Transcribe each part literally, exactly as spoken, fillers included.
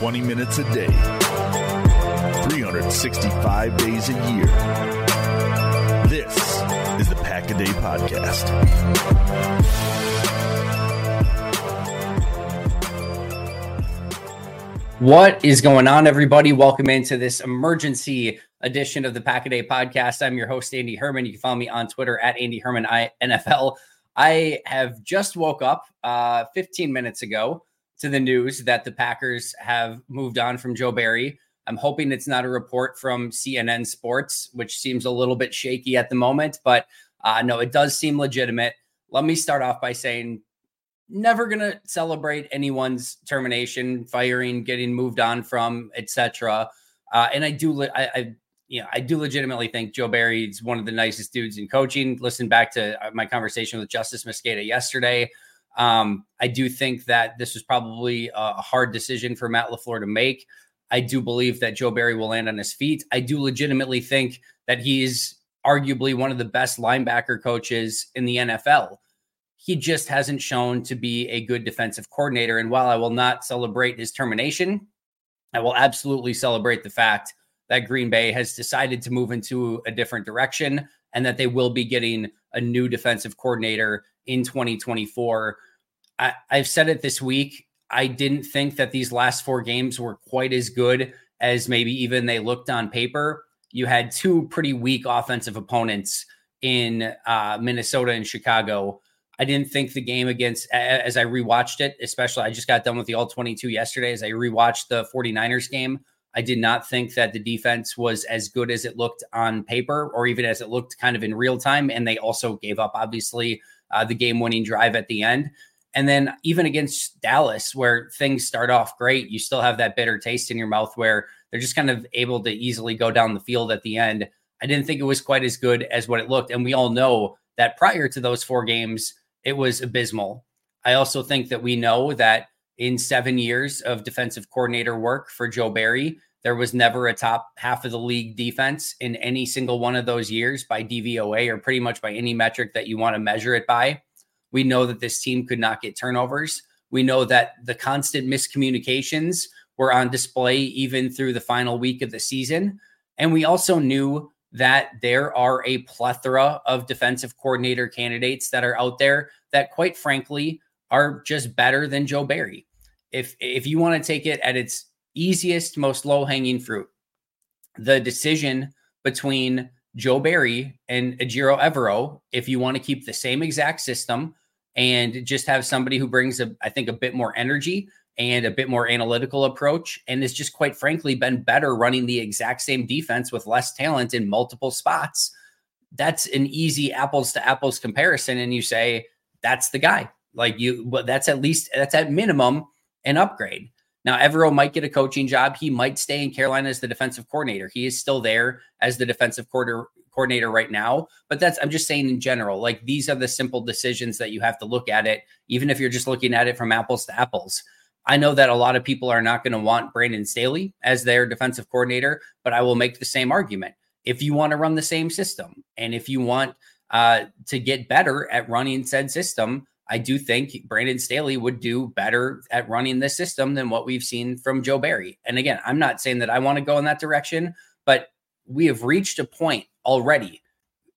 twenty minutes a day, three hundred sixty-five days a year. This is the Pack a Day Podcast. What is going on, everybody? Welcome into this emergency edition of the Pack a Day Podcast. I'm your host, Andy Herman. You can follow me on Twitter at Andy Herman N F L. I have just woke up uh, fifteen minutes ago to the news that the Packers have moved on from Joe Barry. I'm hoping it's not a report from C N N Sports, which seems a little bit shaky at the moment, but uh, no, it does seem legitimate. Let me start off by saying, never going to celebrate anyone's termination, firing, getting moved on from, et cetera. Uh, and I do, le- I, I, you know, I do legitimately think Joe Barry is one of the nicest dudes in coaching. Listen back to my conversation with Justice Mosqueda yesterday. Um, I do think that this was probably a hard decision for Matt LaFleur to make. I do believe that Joe Barry will land on his feet. I do legitimately think that he is arguably one of the best linebacker coaches in the N F L. He just hasn't shown to be a good defensive coordinator. And while I will not celebrate his termination, I will absolutely celebrate the fact that Green Bay has decided to move into a different direction and that they will be getting a new defensive coordinator in twenty twenty-four. I, I've said it this week. I didn't think that these last four games were quite as good as maybe even they looked on paper. You had two pretty weak offensive opponents in uh, Minnesota and Chicago. I didn't think the game against, as I rewatched it, especially I just got done with the all twenty-two yesterday. As I rewatched the 49ers game, I did not think that the defense was as good as it looked on paper or even as it looked kind of in real time. And they also gave up, obviously, uh, the game-winning drive at the end. And then even against Dallas, where things start off great, you still have that bitter taste in your mouth where they're just kind of able to easily go down the field at the end. I didn't think it was quite as good as what it looked. And we all know that prior to those four games, it was abysmal. I also think that we know that in seven years of defensive coordinator work for Joe Barry, there was never a top half of the league defense in any single one of those years by D V O A or pretty much by any metric that you want to measure it by. We know that this team could not get turnovers. We know that the constant miscommunications were on display even through the final week of the season. And we also knew that there are a plethora of defensive coordinator candidates that are out there that, quite frankly, are just better than Joe Barry. If, if you want to take it at its easiest, most low-hanging fruit, the decision between Joe Barry and Ejiro Evero, if you want to keep the same exact system and just have somebody who brings, a, I think, a bit more energy and a bit more analytical approach and has just, quite frankly, been better running the exact same defense with less talent in multiple spots, that's an easy apples-to-apples comparison. And you say, that's the guy. Like you, but that's at least, that's at minimum an upgrade. Now, Evero might get a coaching job. He might stay in Carolina as the defensive coordinator. He is still there as the defensive coordinator coordinator right now, but that's, I'm just saying in general, like these are the simple decisions that you have to look at it. Even if you're just looking at it from apples to apples, I know that a lot of people are not going to want Brandon Staley as their defensive coordinator, but I will make the same argument. If you want to run the same system and if you want uh, to get better at running said system, I do think Brandon Staley would do better at running this system than what we've seen from Joe Barry. And again, I'm not saying that I want to go in that direction, but we have reached a point already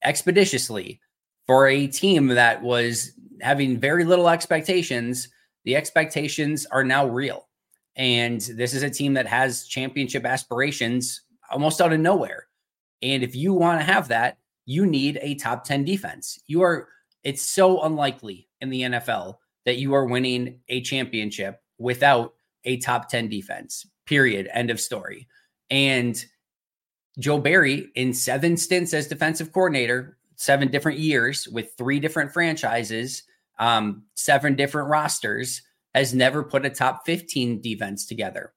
expeditiously for a team that was having very little expectations. The expectations are now real. And this is a team that has championship aspirations almost out of nowhere. And if you want to have that, you need a top ten defense. You are, it's so unlikely in the N F L that you are winning a championship without a top ten defense, period. End of story. And Joe Barry, in seven stints as defensive coordinator, seven different years with three different franchises, um, seven different rosters, has never put a top fifteen defense together,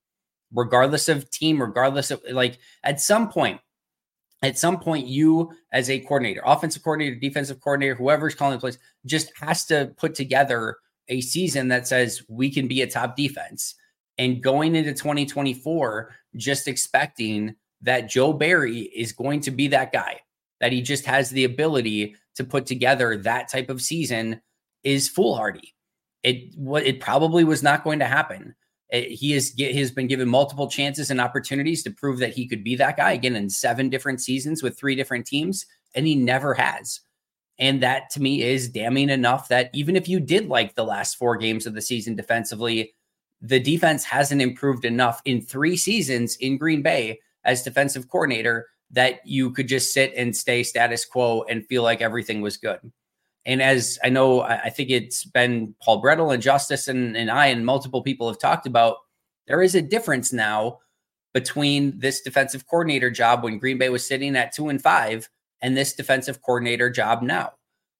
regardless of team, regardless of like at some point, at some point you as a coordinator, offensive coordinator, defensive coordinator, whoever's calling the plays, just has to put together a season that says we can be a top defense. And going into twenty twenty-four, just expecting that Joe Barry is going to be that guy, that he just has the ability to put together that type of season is foolhardy. It it probably was not going to happen. It, he, is, he has been given multiple chances and opportunities to prove that he could be that guy again in seven different seasons with three different teams, and he never has. And that to me is damning enough that even if you did like the last four games of the season defensively, the defense hasn't improved enough in three seasons in Green Bay as defensive coordinator that you could just sit and stay status quo and feel like everything was good. And as I know, I think it's been Paul Brettel and Justice and, and I and multiple people have talked about, there is a difference now between this defensive coordinator job when Green Bay was sitting at two and five and this defensive coordinator job now.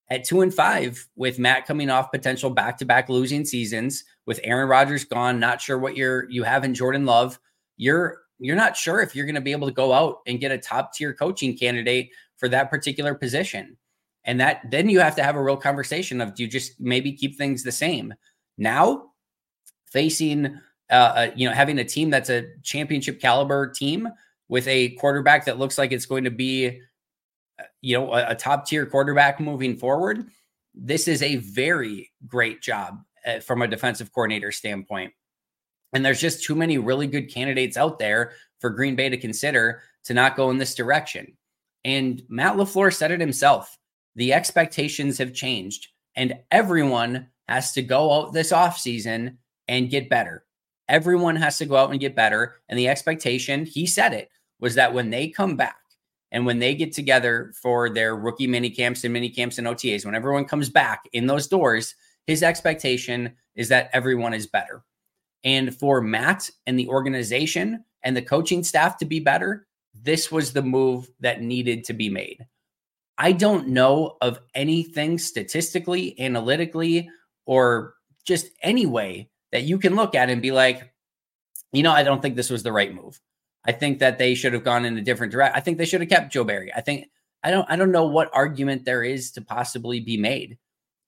At two and five, with Matt coming off potential back-to-back losing seasons, with Aaron Rodgers gone, not sure what you're you have in Jordan Love, you're you're not sure if you're going to be able to go out and get a top tier coaching candidate for that particular position. And that, then you have to have a real conversation of, do you just maybe keep things the same? Now facing, uh, a, you know, having a team that's a championship caliber team with a quarterback that looks like it's going to be, you know, a, a top tier quarterback moving forward. This is a very great job uh, from a defensive coordinator standpoint. And there's just too many really good candidates out there for Green Bay to consider to not go in this direction. And Matt LaFleur said it himself. The expectations have changed and everyone has to go out this offseason and get better. Everyone has to go out and get better. And the expectation, he said it, was that when they come back and when they get together for their rookie mini camps and mini camps and O T As, when everyone comes back in those doors, his expectation is that everyone is better. And for Matt and the organization and the coaching staff to be better, this was the move that needed to be made. I don't know of anything statistically, analytically, or just any way that you can look at and be like, you know, I don't think this was the right move. I think that they should have gone in a different direction. I think they should have kept Joe Barry. I think I don't I don't know what argument there is to possibly be made.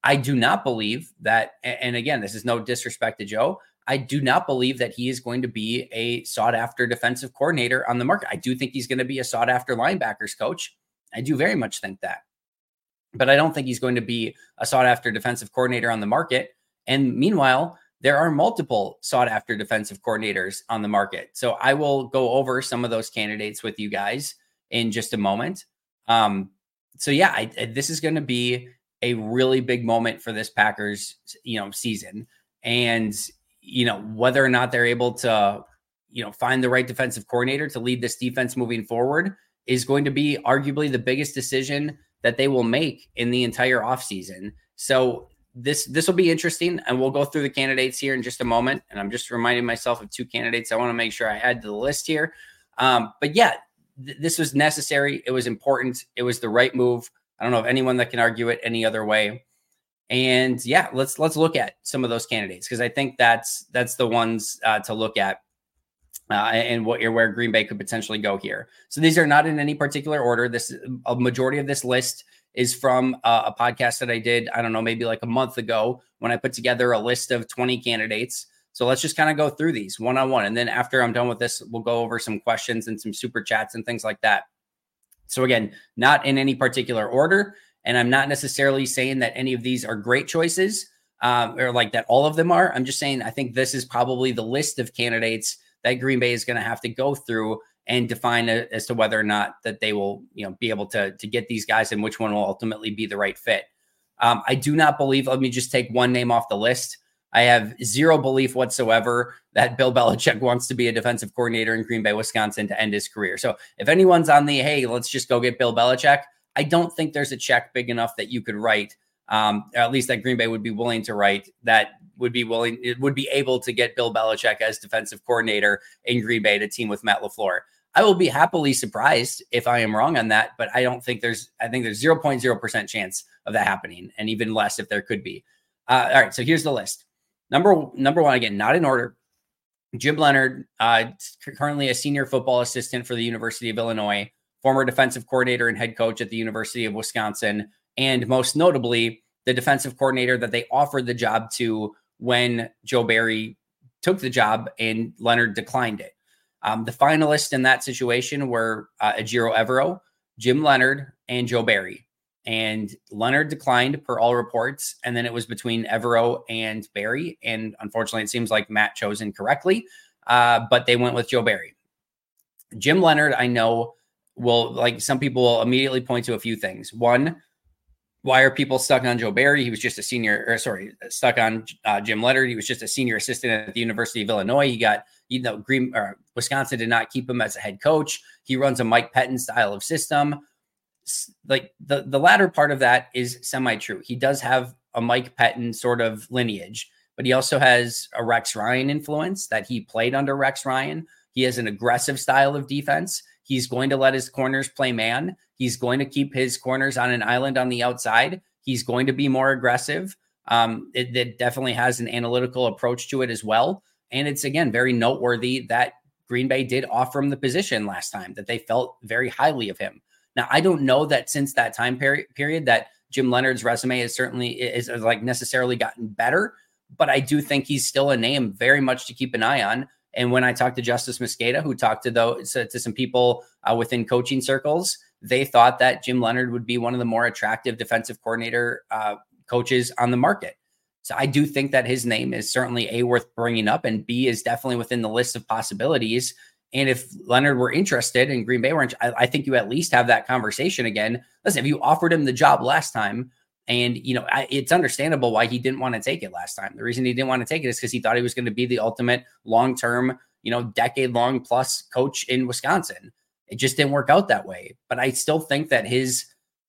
I do not believe that, and again, this is no disrespect to Joe, I do not believe that he is going to be a sought-after defensive coordinator on the market. I do think he's going to be a sought-after linebackers coach. I do very much think that. But I don't think he's going to be a sought-after defensive coordinator on the market. And meanwhile, there are multiple sought-after defensive coordinators on the market. So I will go over some of those candidates with you guys in just a moment. Um, so yeah, I, I, this is going to be a really big moment for this Packers, you know, season. And you know, whether or not they're able to, you know, find the right defensive coordinator to lead this defense moving forward is going to be arguably the biggest decision that they will make in the entire offseason. So this, this will be interesting, and we'll go through the candidates here in just a moment. And I'm just reminding myself of two candidates I want to make sure I add to the list here. Um, but yeah, th- this was necessary. It was important. It was the right move. I don't know of anyone that can argue it any other way. And yeah, let's let's look at some of those candidates, because I think that's that's the ones uh, to look at uh, and what you're where Green Bay could potentially go here. So these are not in any particular order. This a majority of this list is from uh, a podcast that I did, I don't know, maybe like a month ago, when I put together a list of twenty candidates. So let's just kind of go through these one on one. And then after I'm done with this, we'll go over some questions and some super chats and things like that. So again, not in any particular order. And I'm not necessarily saying that any of these are great choices um, or like that all of them are. I'm just saying I think this is probably the list of candidates that Green Bay is going to have to go through and define a, as to whether or not that they will, you know, be able to, to get these guys and which one will ultimately be the right fit. Um, I do not believe, let me just take one name off the list. I have zero belief whatsoever that Bill Belichick wants to be a defensive coordinator in Green Bay, Wisconsin to end his career. So if anyone's on the, hey, let's just go get Bill Belichick, I don't think there's a check big enough that you could write, um, or at least that Green Bay would be willing to write, that would be willing, it would be able to get Bill Belichick as defensive coordinator in Green Bay to team with Matt LaFleur. I will be happily surprised if I am wrong on that, but I don't think there's, I think there's zero point zero percent chance of that happening, and even less if there could be. Uh, all right, so here's the list. Number number one, again, not in order. Jim Leonhard, uh, currently a senior football assistant for the University of Illinois, former defensive coordinator and head coach at the University of Wisconsin, and most notably, the defensive coordinator that they offered the job to when Joe Barry took the job and Leonhard declined it. Um, the finalists in that situation were uh, Ejiro Evero, Jim Leonhard, and Joe Barry. And Leonhard declined per all reports. And then it was between Evero and Barry. And unfortunately, it seems like Matt chose incorrectly, uh, but they went with Joe Barry. Jim Leonhard, I know, will, like, some people will immediately point to a few things. One, why are people stuck on Joe Barry? He was just a senior, or sorry, stuck on uh, Jim Leonhard. He was just a senior assistant at the University of Illinois. He got, you know, Green, or Wisconsin did not keep him as a head coach. He runs a Mike Pettine style of system. Like the, the latter part of that is semi-true. He does have a Mike Pettine sort of lineage, but he also has a Rex Ryan influence, that he played under Rex Ryan. He has an aggressive style of defense. He's going to let his corners play man. He's going to keep his corners on an island on the outside. He's going to be more aggressive. Um, it, it definitely has an analytical approach to it as well. And it's, again, very noteworthy that Green Bay did offer him the position last time, that they felt very highly of him. Now, I don't know that since that time peri- period that Jim Leonhard's resume has certainly is, is like necessarily gotten better, but I do think he's still a name very much to keep an eye on. And when I talked to Justice Mosqueda, who talked to those uh, to some people uh, within coaching circles, they thought that Jim Leonhard would be one of the more attractive defensive coordinator uh, coaches on the market. So I do think that his name is certainly A, worth bringing up, and B, is definitely within the list of possibilities. And if Leonhard were interested in Green Bay, I, I think you at least have that conversation again. Listen, if you offered him the job last time, and, you know, I, it's understandable why he didn't want to take it last time. The reason he didn't want to take it is because he thought he was going to be the ultimate long-term, you know, decade-long plus coach in Wisconsin. It just didn't work out that way. But I still think that his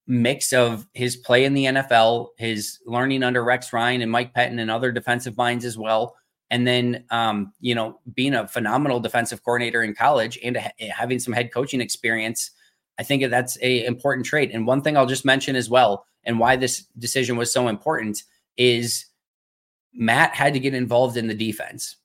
mix of his play in the N F L, his learning under Rex Ryan and Mike Pettine and other defensive minds as well, and then, um, you know, being a phenomenal defensive coordinator in college and ha- having some head coaching experience, I think that's a important trait. And one thing I'll just mention as well, and why this decision was so important, is Matt had to get involved in the defense,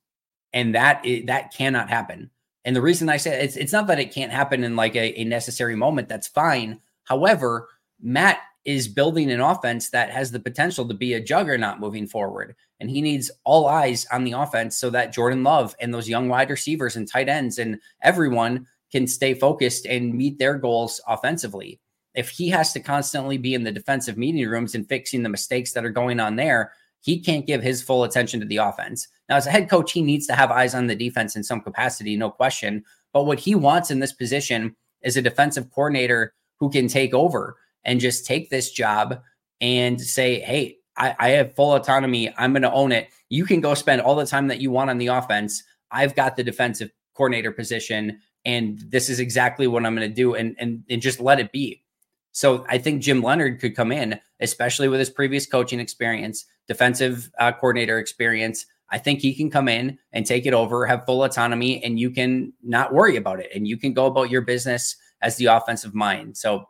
and that is, that cannot happen. And the reason I say it's it's not that it can't happen in like a, a necessary moment. That's fine. However, Matt is building an offense that has the potential to be a juggernaut moving forward. And he needs all eyes on the offense so that Jordan Love and those young wide receivers and tight ends and everyone can stay focused and meet their goals offensively. If he has to constantly be in the defensive meeting rooms and fixing the mistakes that are going on there, he can't give his full attention to the offense. Now, as a head coach, he needs to have eyes on the defense in some capacity, no question. But what he wants in this position is a defensive coordinator who can take over and just take this job and say, hey, I, I have full autonomy. I'm going to own it. You can go spend all the time that you want on the offense. I've got the defensive coordinator position, and this is exactly what I'm going to do, and, and, and just let it be. So I think Jim Leonhard could come in, especially with his previous coaching experience, defensive uh, coordinator experience. I think he can come in and take it over, have full autonomy, and you can not worry about it. And you can go about your business as the offensive mind. So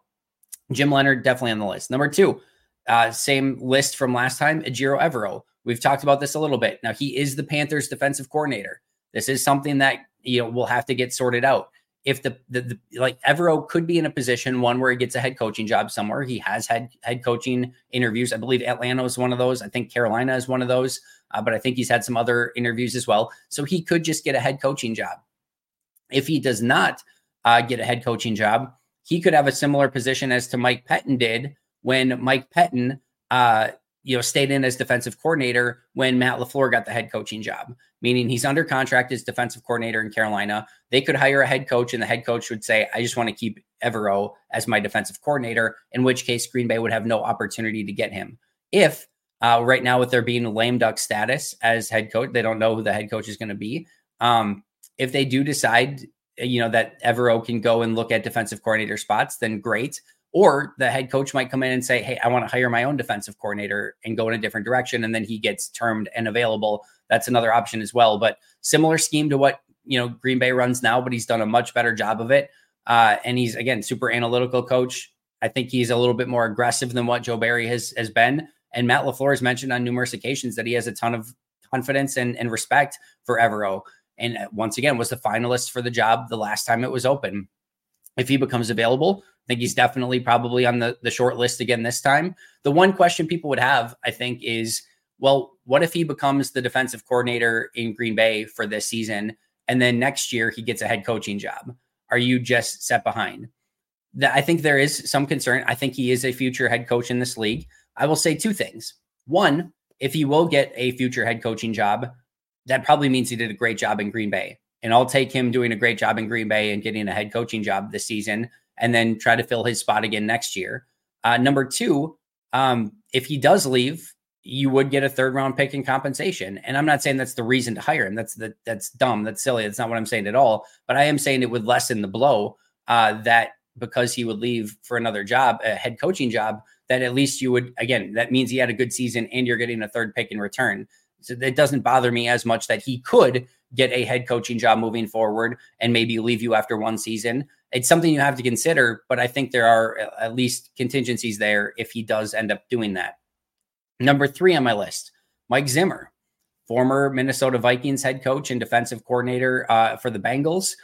Jim Leonhard, definitely on the list. Number two, Uh, same list from last time, Ejiro Evero. We've talked about this a little bit. Now, he is the Panthers' defensive coordinator. This is something that, you know, will have to get sorted out. If the, the, the like Evero could be in a position, one where he gets a head coaching job somewhere. He has had head coaching interviews. I believe Atlanta is one of those. I think Carolina is one of those, uh, but I think he's had some other interviews as well. So he could just get a head coaching job. If he does not uh, get a head coaching job, he could have a similar position as to Mike Pettine did when Mike Pettine, uh, you know, stayed in as defensive coordinator when Matt LaFleur got the head coaching job, meaning he's under contract as defensive coordinator in Carolina. They could hire a head coach, and the head coach would say, I just want to keep Evero as my defensive coordinator, in which case Green Bay would have no opportunity to get him. If uh, right now with there being a lame duck status as head coach, they don't know who the head coach is going to be. Um, if they do decide, you know, that Evero can go and look at defensive coordinator spots, then great. Or the head coach might come in and say, hey, I want to hire my own defensive coordinator and go in a different direction. And then he gets termed and available. That's another option as well. But similar scheme to what, you know, Green Bay runs now, but he's done a much better job of it. Uh, and he's, again, super analytical coach. I think he's a little bit more aggressive than what Joe Barry has, has been. And Matt LaFleur has mentioned on numerous occasions that he has a ton of confidence and, and respect for Evero. And once again, was the finalist for the job the last time it was open. If he becomes available, I think he's definitely probably on the, the short list again this time. The one question people would have, I think, is, well, what if he becomes the defensive coordinator in Green Bay for this season, and then next year he gets a head coaching job? Are you just set behind? That I think there is some concern. I think he is a future head coach in this league. I will say two things. One, if he will get a future head coaching job, that probably means he did a great job in Green Bay. And I'll take him doing a great job in Green Bay and getting a head coaching job this season, and then try to fill his spot again next year. Uh, number two, um, if he does leave, you would get a third round pick in compensation. And I'm not saying that's the reason to hire him. That's the, that's dumb. That's silly. That's not what I'm saying at all. But I am saying it would lessen the blow uh, that because he would leave for another job, a head coaching job, that at least you would, again, that means he had a good season and you're getting a third pick in return. So it doesn't bother me as much that he could get a head coaching job moving forward and maybe leave you after one season. It's something you have to consider, but I think there are at least contingencies there if he does end up doing that. Number three on my list, Mike Zimmer, former Minnesota Vikings head coach and defensive coordinator uh, for the Bengals.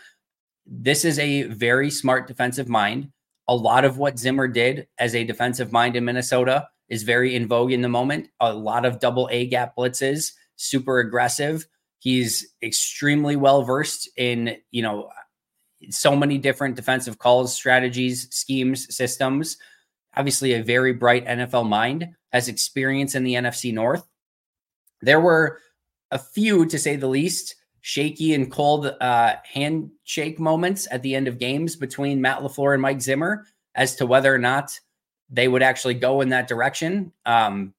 This is a very smart defensive mind. A lot of what Zimmer did as a defensive mind in Minnesota is very in vogue in the moment. A lot of double A gap blitzes, super aggressive. He's extremely well-versed in, you know, so many different defensive calls, strategies, schemes, systems. Obviously a very bright N F L mind, has experience in the N F C North. There were a few, to say the least, shaky and cold uh, handshake moments at the end of games between Matt LaFleur and Mike Zimmer as to whether or not they would actually go in that direction. Um,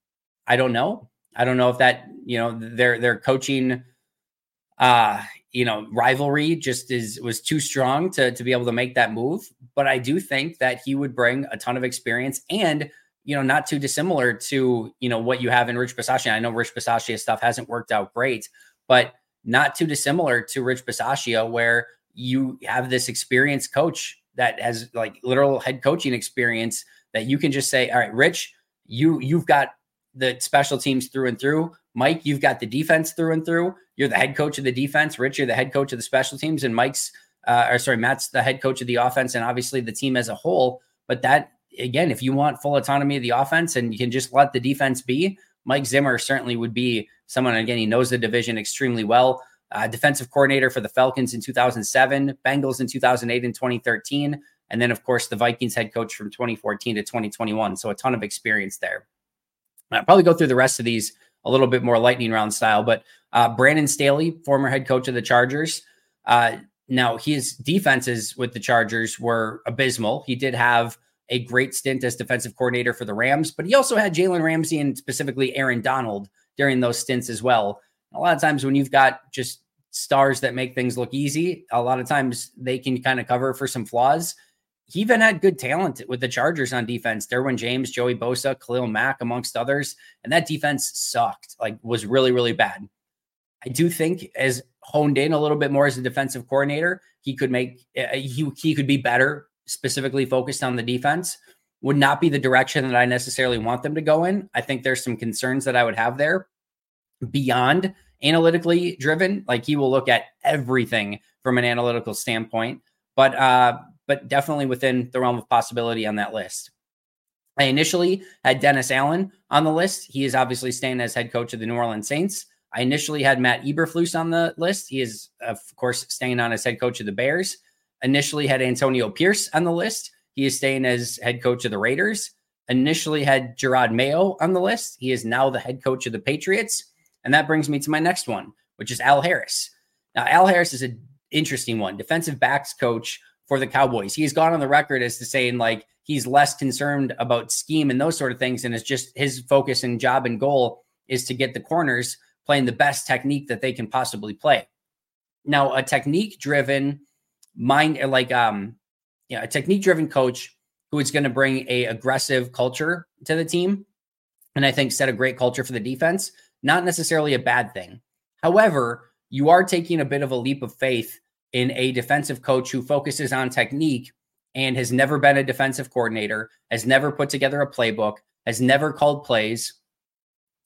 I don't know. I don't know if that, you know, their their coaching Uh, you know, rivalry just is was too strong to to be able to make that move. But I do think that he would bring a ton of experience and, you know, not too dissimilar to, you know, what you have in Rich Bisaccia. I know Rich Bisaccia's stuff hasn't worked out great, but not too dissimilar to Rich Bisaccia, where you have this experienced coach that has like literal head coaching experience that you can just say, all right, Rich, you, you've got the special teams through and through. Mike, you've got the defense through and through. You're the head coach of the defense. Rich, you're the head coach of the special teams. And Mike's, uh, or sorry, Matt's the head coach of the offense and obviously the team as a whole. But that, again, if you want full autonomy of the offense and you can just let the defense be, Mike Zimmer certainly would be someone, again, he knows the division extremely well. Uh, defensive coordinator for the Falcons in two thousand seven, Bengals in two thousand eight and twenty thirteen. And then, of course, the Vikings head coach from twenty fourteen to twenty twenty-one. So a ton of experience there. I'll probably go through the rest of these a little bit more lightning round style, but uh, Brandon Staley, former head coach of the Chargers. Uh, now, his defenses with the Chargers were abysmal. He did have a great stint as defensive coordinator for the Rams, but he also had Jalen Ramsey and specifically Aaron Donald during those stints as well. A lot of times when you've got just stars that make things look easy, a lot of times they can kind of cover for some flaws. He even had good talent with the Chargers on defense. Derwin James, Joey Bosa, Khalil Mack, amongst others. And that defense sucked, like was really, really bad. I do think as honed in a little bit more as a defensive coordinator, he could make, he, he could be better, specifically focused on the defense. would not be the direction that I necessarily want them to go in. I think there's some concerns that I would have there beyond analytically driven. Like, he will look at everything from an analytical standpoint, but, uh, but definitely within the realm of possibility on that list. I initially had Dennis Allen on the list. He is obviously staying as head coach of the New Orleans Saints. I initially had Matt Eberflus on the list. He is, of course, staying on as head coach of the Bears. Initially had Antonio Pierce on the list. He is staying as head coach of the Raiders. Initially had Gerard Mayo on the list. He is now the head coach of the Patriots. And that brings me to my next one, which is Al Harris. Now, Al Harris is an interesting one. Defensive backs coach for the Cowboys. He's gone on the record as to saying, like, he's less concerned about scheme and those sort of things. And it's just his focus and job and goal is to get the corners playing the best technique that they can possibly play. Now, a technique driven mind, like, um, you know, a technique driven coach who is going to bring a aggressive culture to the team. And I think set a great culture for the defense, not necessarily a bad thing. However, you are taking a bit of a leap of faith in a defensive coach who focuses on technique and has never been a defensive coordinator, has never put together a playbook, has never called plays.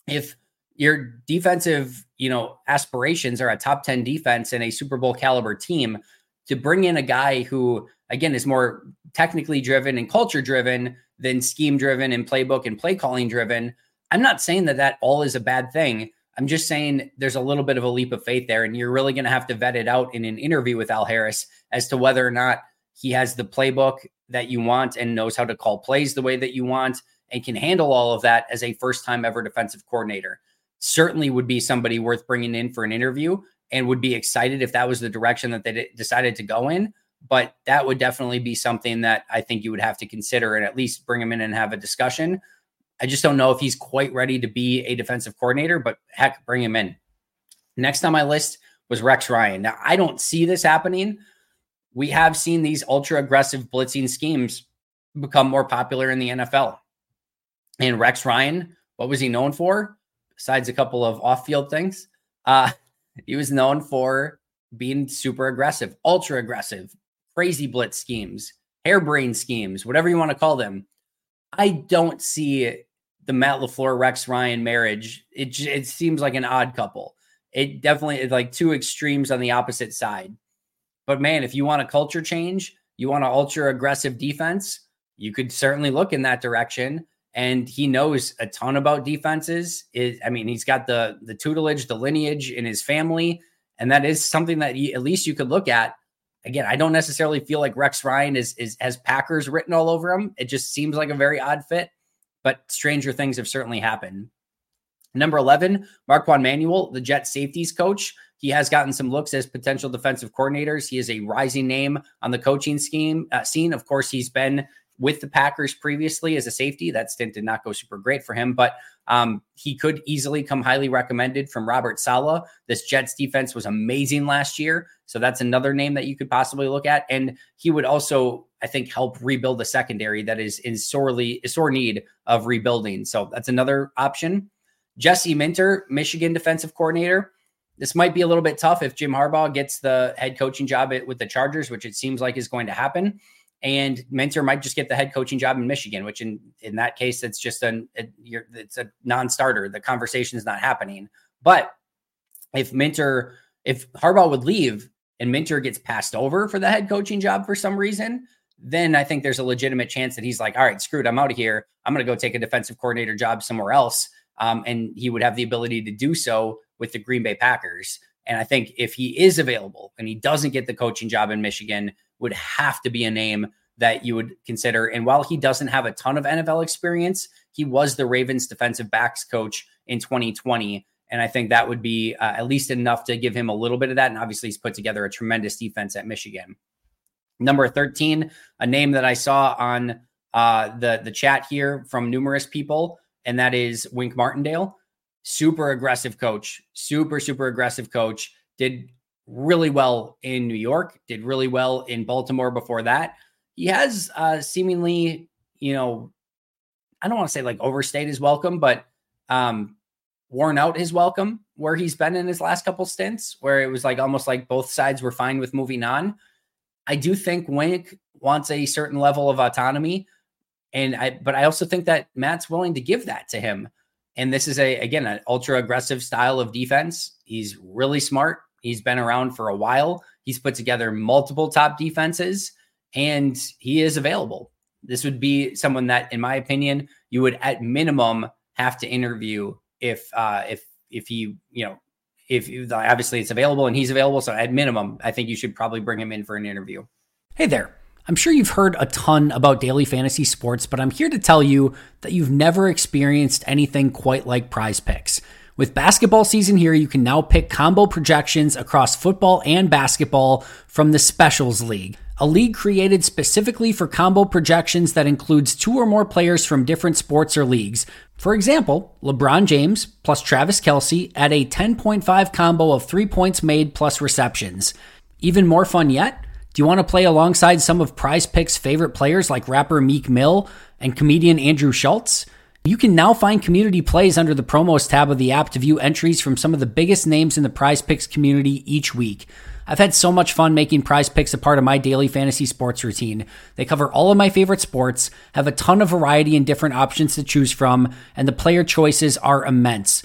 If your defensive, you know, aspirations are a top ten defense and a Super Bowl caliber team, to bring in a guy who, again, is more technically driven and culture driven than scheme driven and playbook and play calling driven, I'm not saying that that all is a bad thing. I'm just saying there's a little bit of a leap of faith there, and you're really going to have to vet it out in an interview with Al Harris as to whether or not he has the playbook that you want and knows how to call plays the way that you want and can handle all of that as a first-time ever defensive coordinator. Certainly would be somebody worth bringing in for an interview and would be excited if that was the direction that they d- decided to go in. But that would definitely be something that I think you would have to consider and at least bring him in and have a discussion. I just don't know if he's quite ready to be a defensive coordinator, but heck, bring him in. Next on my list was Rex Ryan. Now, I don't see this happening. We have seen these ultra aggressive blitzing schemes become more popular in the N F L. And Rex Ryan, what was he known for? Besides a couple of off-field things, uh, he was known for being super aggressive, ultra aggressive, crazy blitz schemes, harebrained schemes, whatever you want to call them. I don't see the Matt LaFleur, Rex Ryan marriage. It it seems like an odd couple. It definitely is like two extremes on the opposite side. But man, if you want a culture change, you want an ultra aggressive defense, you could certainly look in that direction. And he knows a ton about defenses. It, I mean, he's got the, the tutelage, the lineage in his family. And that is something that he, at least you could look at. Again, I don't necessarily feel like Rex Ryan is, is has Packers written all over him. It just seems like a very odd fit, but stranger things have certainly happened. Number eleven, Marquand Manuel, the Jet safeties coach. He has gotten some looks as potential defensive coordinators. He is a rising name on the coaching scheme uh, scene. Of course, he's been with the Packers previously as a safety. That stint did not go super great for him, but um, he could easily come highly recommended from Robert Saleh. This Jets defense was amazing last year. So that's another name that you could possibly look at. And he would also, I think, help rebuild the secondary that is in sorely sore need of rebuilding. So that's another option. Jesse Minter, Michigan defensive coordinator. This might be a little bit tough if Jim Harbaugh gets the head coaching job at, with the Chargers, which it seems like is going to happen. And Minter might just get the head coaching job in Michigan, which in, in that case, that's just an, a, you're, it's a non-starter. The conversation is not happening. But if Minter, if Harbaugh would leave and Minter gets passed over for the head coaching job for some reason, then I think there's a legitimate chance that he's like, all right, screwed, I'm out of here. I'm going to go take a defensive coordinator job somewhere else. Um, and he would have the ability to do so with the Green Bay Packers. And I think if he is available and he doesn't get the coaching job in Michigan, would have to be a name that you would consider. And while he doesn't have a ton of N F L experience, he was the Ravens defensive backs coach in twenty twenty. And I think that would be uh, at least enough to give him a little bit of that. And obviously he's put together a tremendous defense at Michigan. Number thirteen, a name that I saw on uh, the, the chat here from numerous people, and that is Wink Martindale. Super aggressive coach, super, super aggressive coach. Did really well in New York, did really well in Baltimore before that. He has uh, seemingly, you know, I don't want to say like overstayed his welcome, but um, worn out his welcome where he's been in his last couple stints, where it was like almost like both sides were fine with moving on. I do think Wink wants a certain level of autonomy. And I, but I also think that Matt's willing to give that to him. And this is a, again, an ultra aggressive style of defense. He's really smart. He's been around for a while. He's put together multiple top defenses, and he is available. This would be someone that, in my opinion, you would at minimum have to interview if, uh, if, if he, you know, if obviously it's available and he's available. So at minimum, I think you should probably bring him in for an interview. Hey there. I'm sure you've heard a ton about daily fantasy sports, but I'm here to tell you that you've never experienced anything quite like Prize Picks. With basketball season here, you can now pick combo projections across football and basketball from the Specials League, a league created specifically for combo projections that includes two or more players from different sports or leagues. For example, LeBron James plus Travis Kelce at a ten point five combo of three points made plus receptions. Even more fun yet? Do you want to play alongside some of PrizePicks' favorite players like rapper Meek Mill and comedian Andrew Schultz? You can now find community plays under the promos tab of the app to view entries from some of the biggest names in the PrizePicks community each week. I've had so much fun making PrizePicks a part of my daily fantasy sports routine. They cover all of my favorite sports, have a ton of variety and different options to choose from, and the player choices are immense.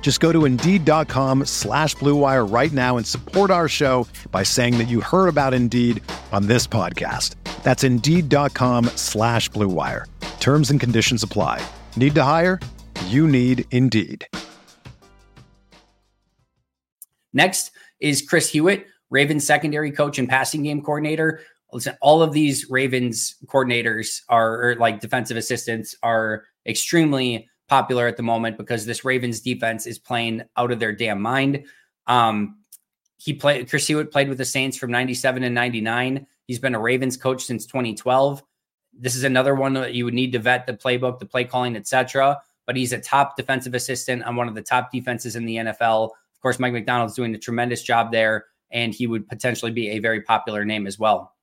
Just go to Indeed.com slash Blue Wire right now and support our show by saying that you heard about Indeed on this podcast. That's Indeed.com slash Blue Wire. Terms and conditions apply. Need to hire? You need Indeed. Next is Chris Hewitt, Ravens secondary coach and passing game coordinator. Listen, all of these Ravens coordinators are, or like defensive assistants, are extremely popular at the moment because this Ravens defense is playing out of their damn mind. Um, he played, Chris Hewitt played with the Saints from ninety-seven and ninety-nine. He's been a Ravens coach since twenty twelve. This is another one that you would need to vet the playbook, the play calling, et cetera. But he's a top defensive assistant on one of the top defenses in the N F L. Of course, Mike McDonald's doing a tremendous job there, and he would potentially be a very popular name as well.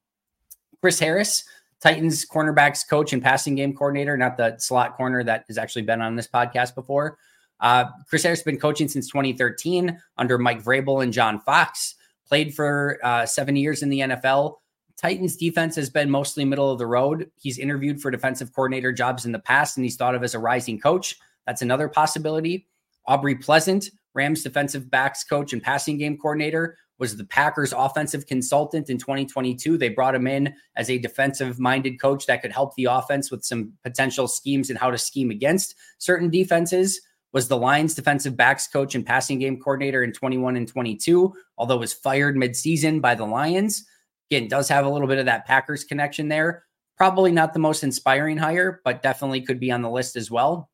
Chris Harris, Titans cornerbacks coach and passing game coordinator, not the slot corner that has actually been on this podcast before. Uh, Chris Harris has been coaching since twenty thirteen under Mike Vrabel and John Fox, played for uh, seven years in the N F L. Titans defense has been mostly middle of the road. He's interviewed for defensive coordinator jobs in the past, and he's thought of as a rising coach. That's another possibility. Aubrey Pleasant, Rams defensive backs coach and passing game coordinator, was the Packers offensive consultant in twenty twenty-two. They brought him in as a defensive-minded coach that could help the offense with some potential schemes and how to scheme against certain defenses. Was the Lions defensive backs coach and passing game coordinator in twenty-one and twenty-two, although was fired midseason by the Lions. Again, does have a little bit of that Packers connection there. Probably not the most inspiring hire, but definitely could be on the list as well.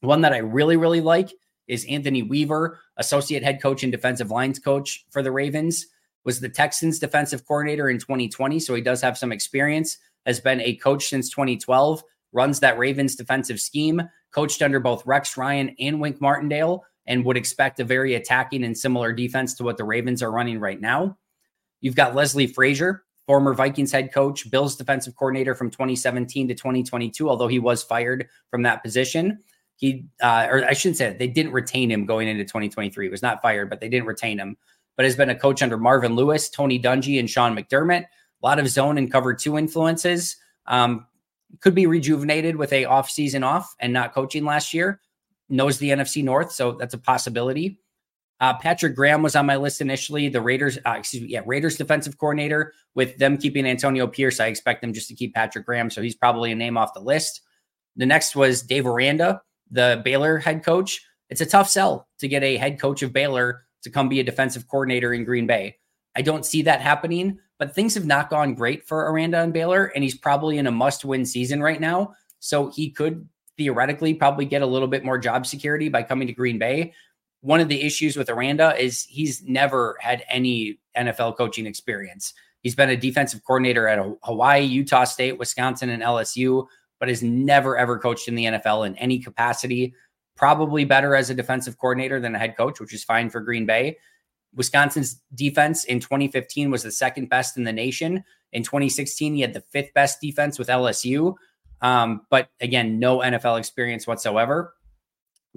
One that I really, really like is Anthony Weaver, associate head coach and defensive lines coach for the Ravens, was the Texans defensive coordinator in twenty twenty. So he does have some experience, has been a coach since twenty twelve, runs that Ravens defensive scheme, coached under both Rex Ryan and Wink Martindale, and would expect a very attacking and similar defense to what the Ravens are running right now. You've got Leslie Frazier, former Vikings head coach, Bills defensive coordinator from twenty seventeen to twenty twenty-two, although he was fired from that position. He uh, or I shouldn't say that. They didn't retain him going into twenty twenty-three. He was not fired, but they didn't retain him. But has been a coach under Marvin Lewis, Tony Dungy, and Sean McDermott. A lot of zone and cover two influences. Um, could be rejuvenated with a off season off and not coaching last year. Knows the N F C North, so that's a possibility. Uh, Patrick Graham was on my list initially. The Raiders, uh, excuse me, yeah, Raiders defensive coordinator. With them keeping Antonio Pierce, I expect them just to keep Patrick Graham, so he's probably a name off the list. The next was Dave Aranda, the Baylor head coach. It's a tough sell to get a head coach of Baylor to come be a defensive coordinator in Green Bay. I don't see that happening, but things have not gone great for Aranda and Baylor, and he's probably in a must-win season right now, so he could theoretically probably get a little bit more job security by coming to Green Bay. One of the issues with Aranda is he's never had any N F L coaching experience. He's been a defensive coordinator at Hawaii, Utah State, Wisconsin, and L S U, but has never, ever coached in the N F L in any capacity. Probably better as a defensive coordinator than a head coach, which is fine for Green Bay. Wisconsin's defense in twenty fifteen was the second best in the nation. In twenty sixteen, he had the fifth best defense with L S U. Um, but again, no N F L experience whatsoever.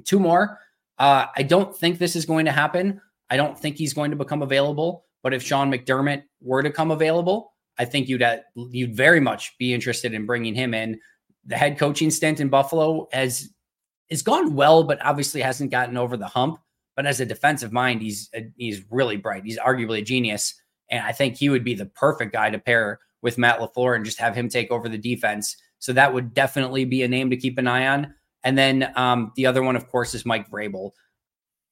Two more. Uh, I don't think this is going to happen. I don't think he's going to become available. But if Sean McDermott were to come available, I think you'd uh, you'd very much be interested in bringing him in. The head coaching stint in Buffalo has has gone well, but obviously hasn't gotten over the hump. But as a defensive mind, he's uh, he's really bright. He's arguably a genius, and I think he would be the perfect guy to pair with Matt LaFleur and just have him take over the defense. So that would definitely be a name to keep an eye on. And then um, the other one, of course, is Mike Vrabel.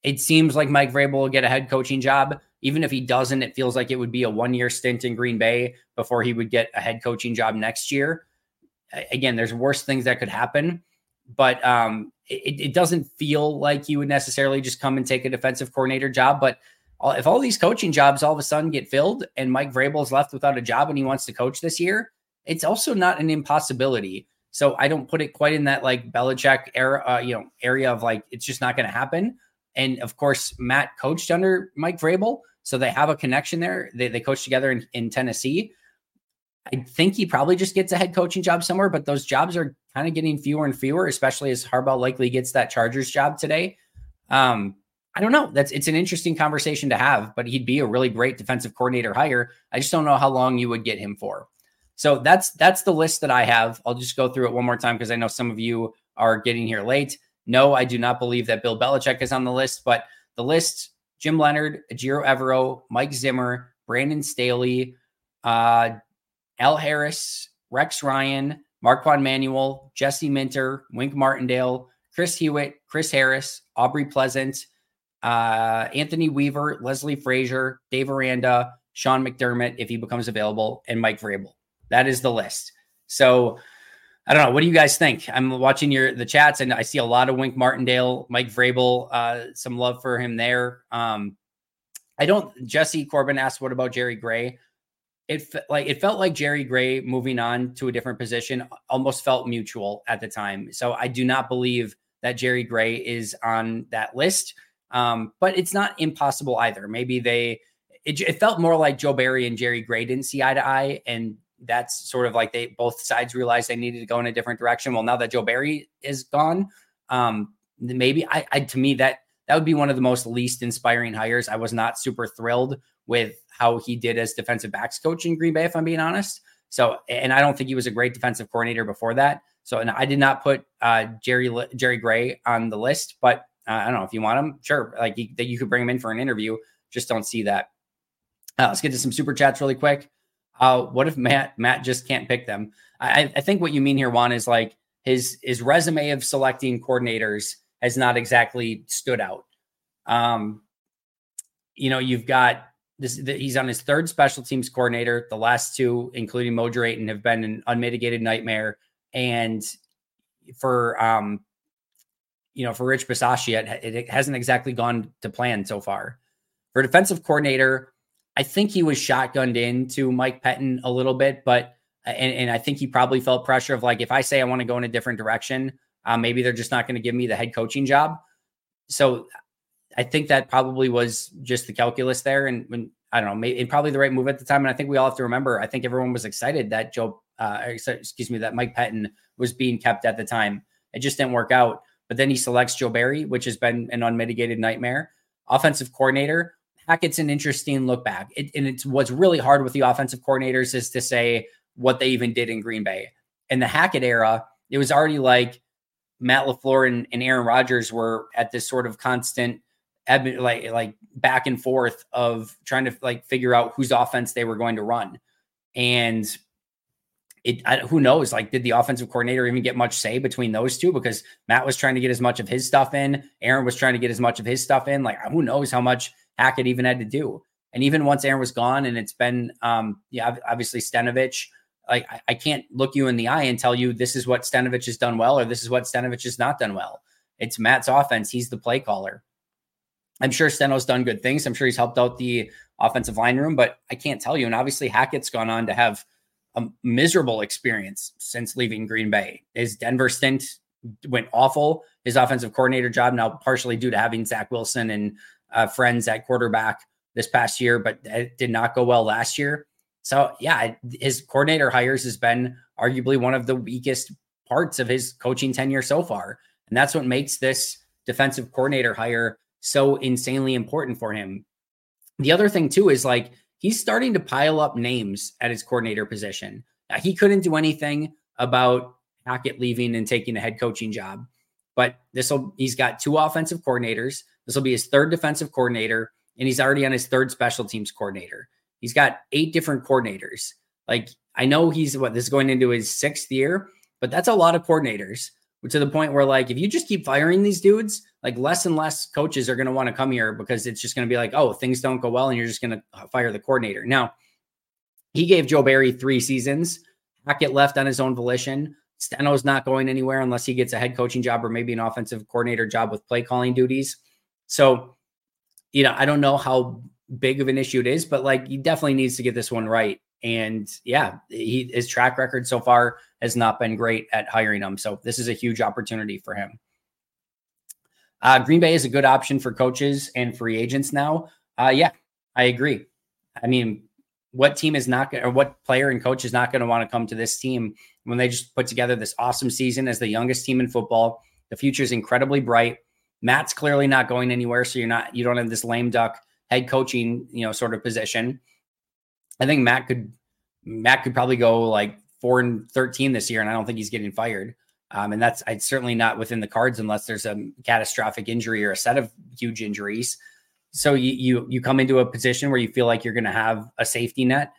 It seems like Mike Vrabel will get a head coaching job. Even if he doesn't, it feels like it would be a one-year stint in Green Bay before he would get a head coaching job next year. Again, there's worse things that could happen, but um, it, it doesn't feel like he would necessarily just come and take a defensive coordinator job. But all, if all these coaching jobs all of a sudden get filled and Mike Vrabel is left without a job and he wants to coach this year, it's also not an impossibility. So I don't put it quite in that like Belichick era, uh, you know, area of like, it's just not going to happen. And of course, Matt coached under Mike Vrabel, so they have a connection there. They they coached together in, in Tennessee. I think he probably just gets a head coaching job somewhere, but those jobs are kind of getting fewer and fewer, especially as Harbaugh likely gets that Chargers job today. Um, I don't know. That's it's an interesting conversation to have, but he'd be a really great defensive coordinator hire. I just don't know how long you would get him for. So that's that's the list that I have. I'll just go through it one more time because I know some of you are getting here late. No, I do not believe that Bill Belichick is on the list, but the list: Jim Leonhard, Ejiro Evero, Mike Zimmer, Brandon Staley, uh, Al Harris, Rex Ryan, Marquand Manuel, Jesse Minter, Wink Martindale, Chris Hewitt, Chris Harris, Aubrey Pleasant, uh, Anthony Weaver, Leslie Frazier, Dave Aranda, Sean McDermott, if he becomes available, and Mike Vrabel. That is the list. So I don't know. What do you guys think? I'm watching your the chats, and I see a lot of Wink Martindale, Mike Vrabel, uh, some love for him there. Um, I don't. Jesse Corbin asked, "What about Jerry Gray?" It like it felt like Jerry Gray moving on to a different position almost felt mutual at the time. So I do not believe that Jerry Gray is on that list, um, but it's not impossible either. Maybe they. It, it felt more like Joe Barry and Jerry Gray didn't see eye to eye, and that's sort of like they both sides realized they needed to go in a different direction. Well, now that Joe Barry is gone, um, maybe I, I to me that that would be one of the most least inspiring hires. I was not super thrilled with how he did as defensive backs coach in Green Bay, if I'm being honest. So, and I don't think he was a great defensive coordinator before that. So, and I did not put uh, Jerry Jerry Gray on the list, but uh, I don't know if you want him. Sure, like you, that you could bring him in for an interview. Just don't see that. Uh, let's get to some super chats really quick. Uh, what if Matt Matt just can't pick them? I, I think what you mean here, Juan, is like his his resume of selecting coordinators has not exactly stood out. Um, you know, you've got this. The, he's on his third special teams coordinator. The last two, including Mo Drayton, have been an unmitigated nightmare. And for um, you know, for Rich Bisaccia, it, it hasn't exactly gone to plan so far. For defensive coordinator, I think he was shotgunned into Mike Pettine a little bit, but, and, and I think he probably felt pressure of like, if I say I want to go in a different direction, uh, maybe they're just not going to give me the head coaching job. So I think that probably was just the calculus there. And when, I don't know, maybe, and probably the right move at the time. And I think we all have to remember, I think everyone was excited that Joe, uh, excuse me, that Mike Pettine was being kept at the time. It just didn't work out. but then he selects Joe Barry, which has been an unmitigated nightmare. Offensive coordinator, Hackett's an interesting look back. It, and it's what's really hard with the offensive coordinators is to say what they even did in Green Bay. In the Hackett era, it was already like Matt LaFleur and, and Aaron Rodgers were at this sort of constant ebb, like, like back and forth of trying to like figure out whose offense they were going to run. And it, I, who knows, like, did the offensive coordinator even get much say between those two? Because Matt was trying to get as much of his stuff in. Aaron was trying to get as much of his stuff in. Like, who knows how much Hackett even had to do. And even once Aaron was gone, and it's been, um, yeah, obviously Stenovich, like, I, I can't look you in the eye and tell you this is what Stenovich has done well, or this is what Stenovich has not done well. It's Matt's offense. He's the play caller. I'm sure Steno's done good things. I'm sure he's helped out the offensive line room, but I can't tell you. And obviously Hackett's gone on to have a miserable experience since leaving Green Bay. His Denver stint went awful. His offensive coordinator job, now partially due to having Zach Wilson and uh, friends at quarterback this past year, but it did not go well last year. So yeah, his coordinator hires has been arguably one of the weakest parts of his coaching tenure so far. And that's what makes this defensive coordinator hire so insanely important for him. The other thing too is like, he's starting to pile up names at his coordinator position. Now, he couldn't do anything about Hackett leaving and taking a head coaching job, but this will, he's got two offensive coordinators. This will be his third defensive coordinator, and he's already on his third special teams coordinator. He's got eight different coordinators. Like, I know he's what this is going into his sixth year, but that's a lot of coordinators, to the point where, like, if you just keep firing these dudes, like, less and less coaches are going to want to come here, because it's just going to be like, oh, things don't go well, and you're just going to fire the coordinator. Now, he gave Joe Barry three seasons. Hackett left on his own volition. Steno's not going anywhere unless he gets a head coaching job or maybe an offensive coordinator job with play calling duties. So, you know, I don't know how big of an issue it is, but like, he definitely needs to get this one right. And yeah, he, his track record so far has not been great at hiring him. So this is a huge opportunity for him. Uh, Green Bay is a good option for coaches and free agents now. Uh, yeah, I agree. I mean, what team is not going, or what player and coach is not going to want to come to this team when they just put together this awesome season as the youngest team in football? The future is incredibly bright. Matt's clearly not going anywhere, so you're not, you don't have this lame duck head coaching, you know, sort of position. I think Matt could Matt could probably go like four and thirteen this year, and I don't think he's getting fired. Um, and that's it's certainly not within the cards unless there's a catastrophic injury or a set of huge injuries. So you you you come into a position where you feel like you're going to have a safety net.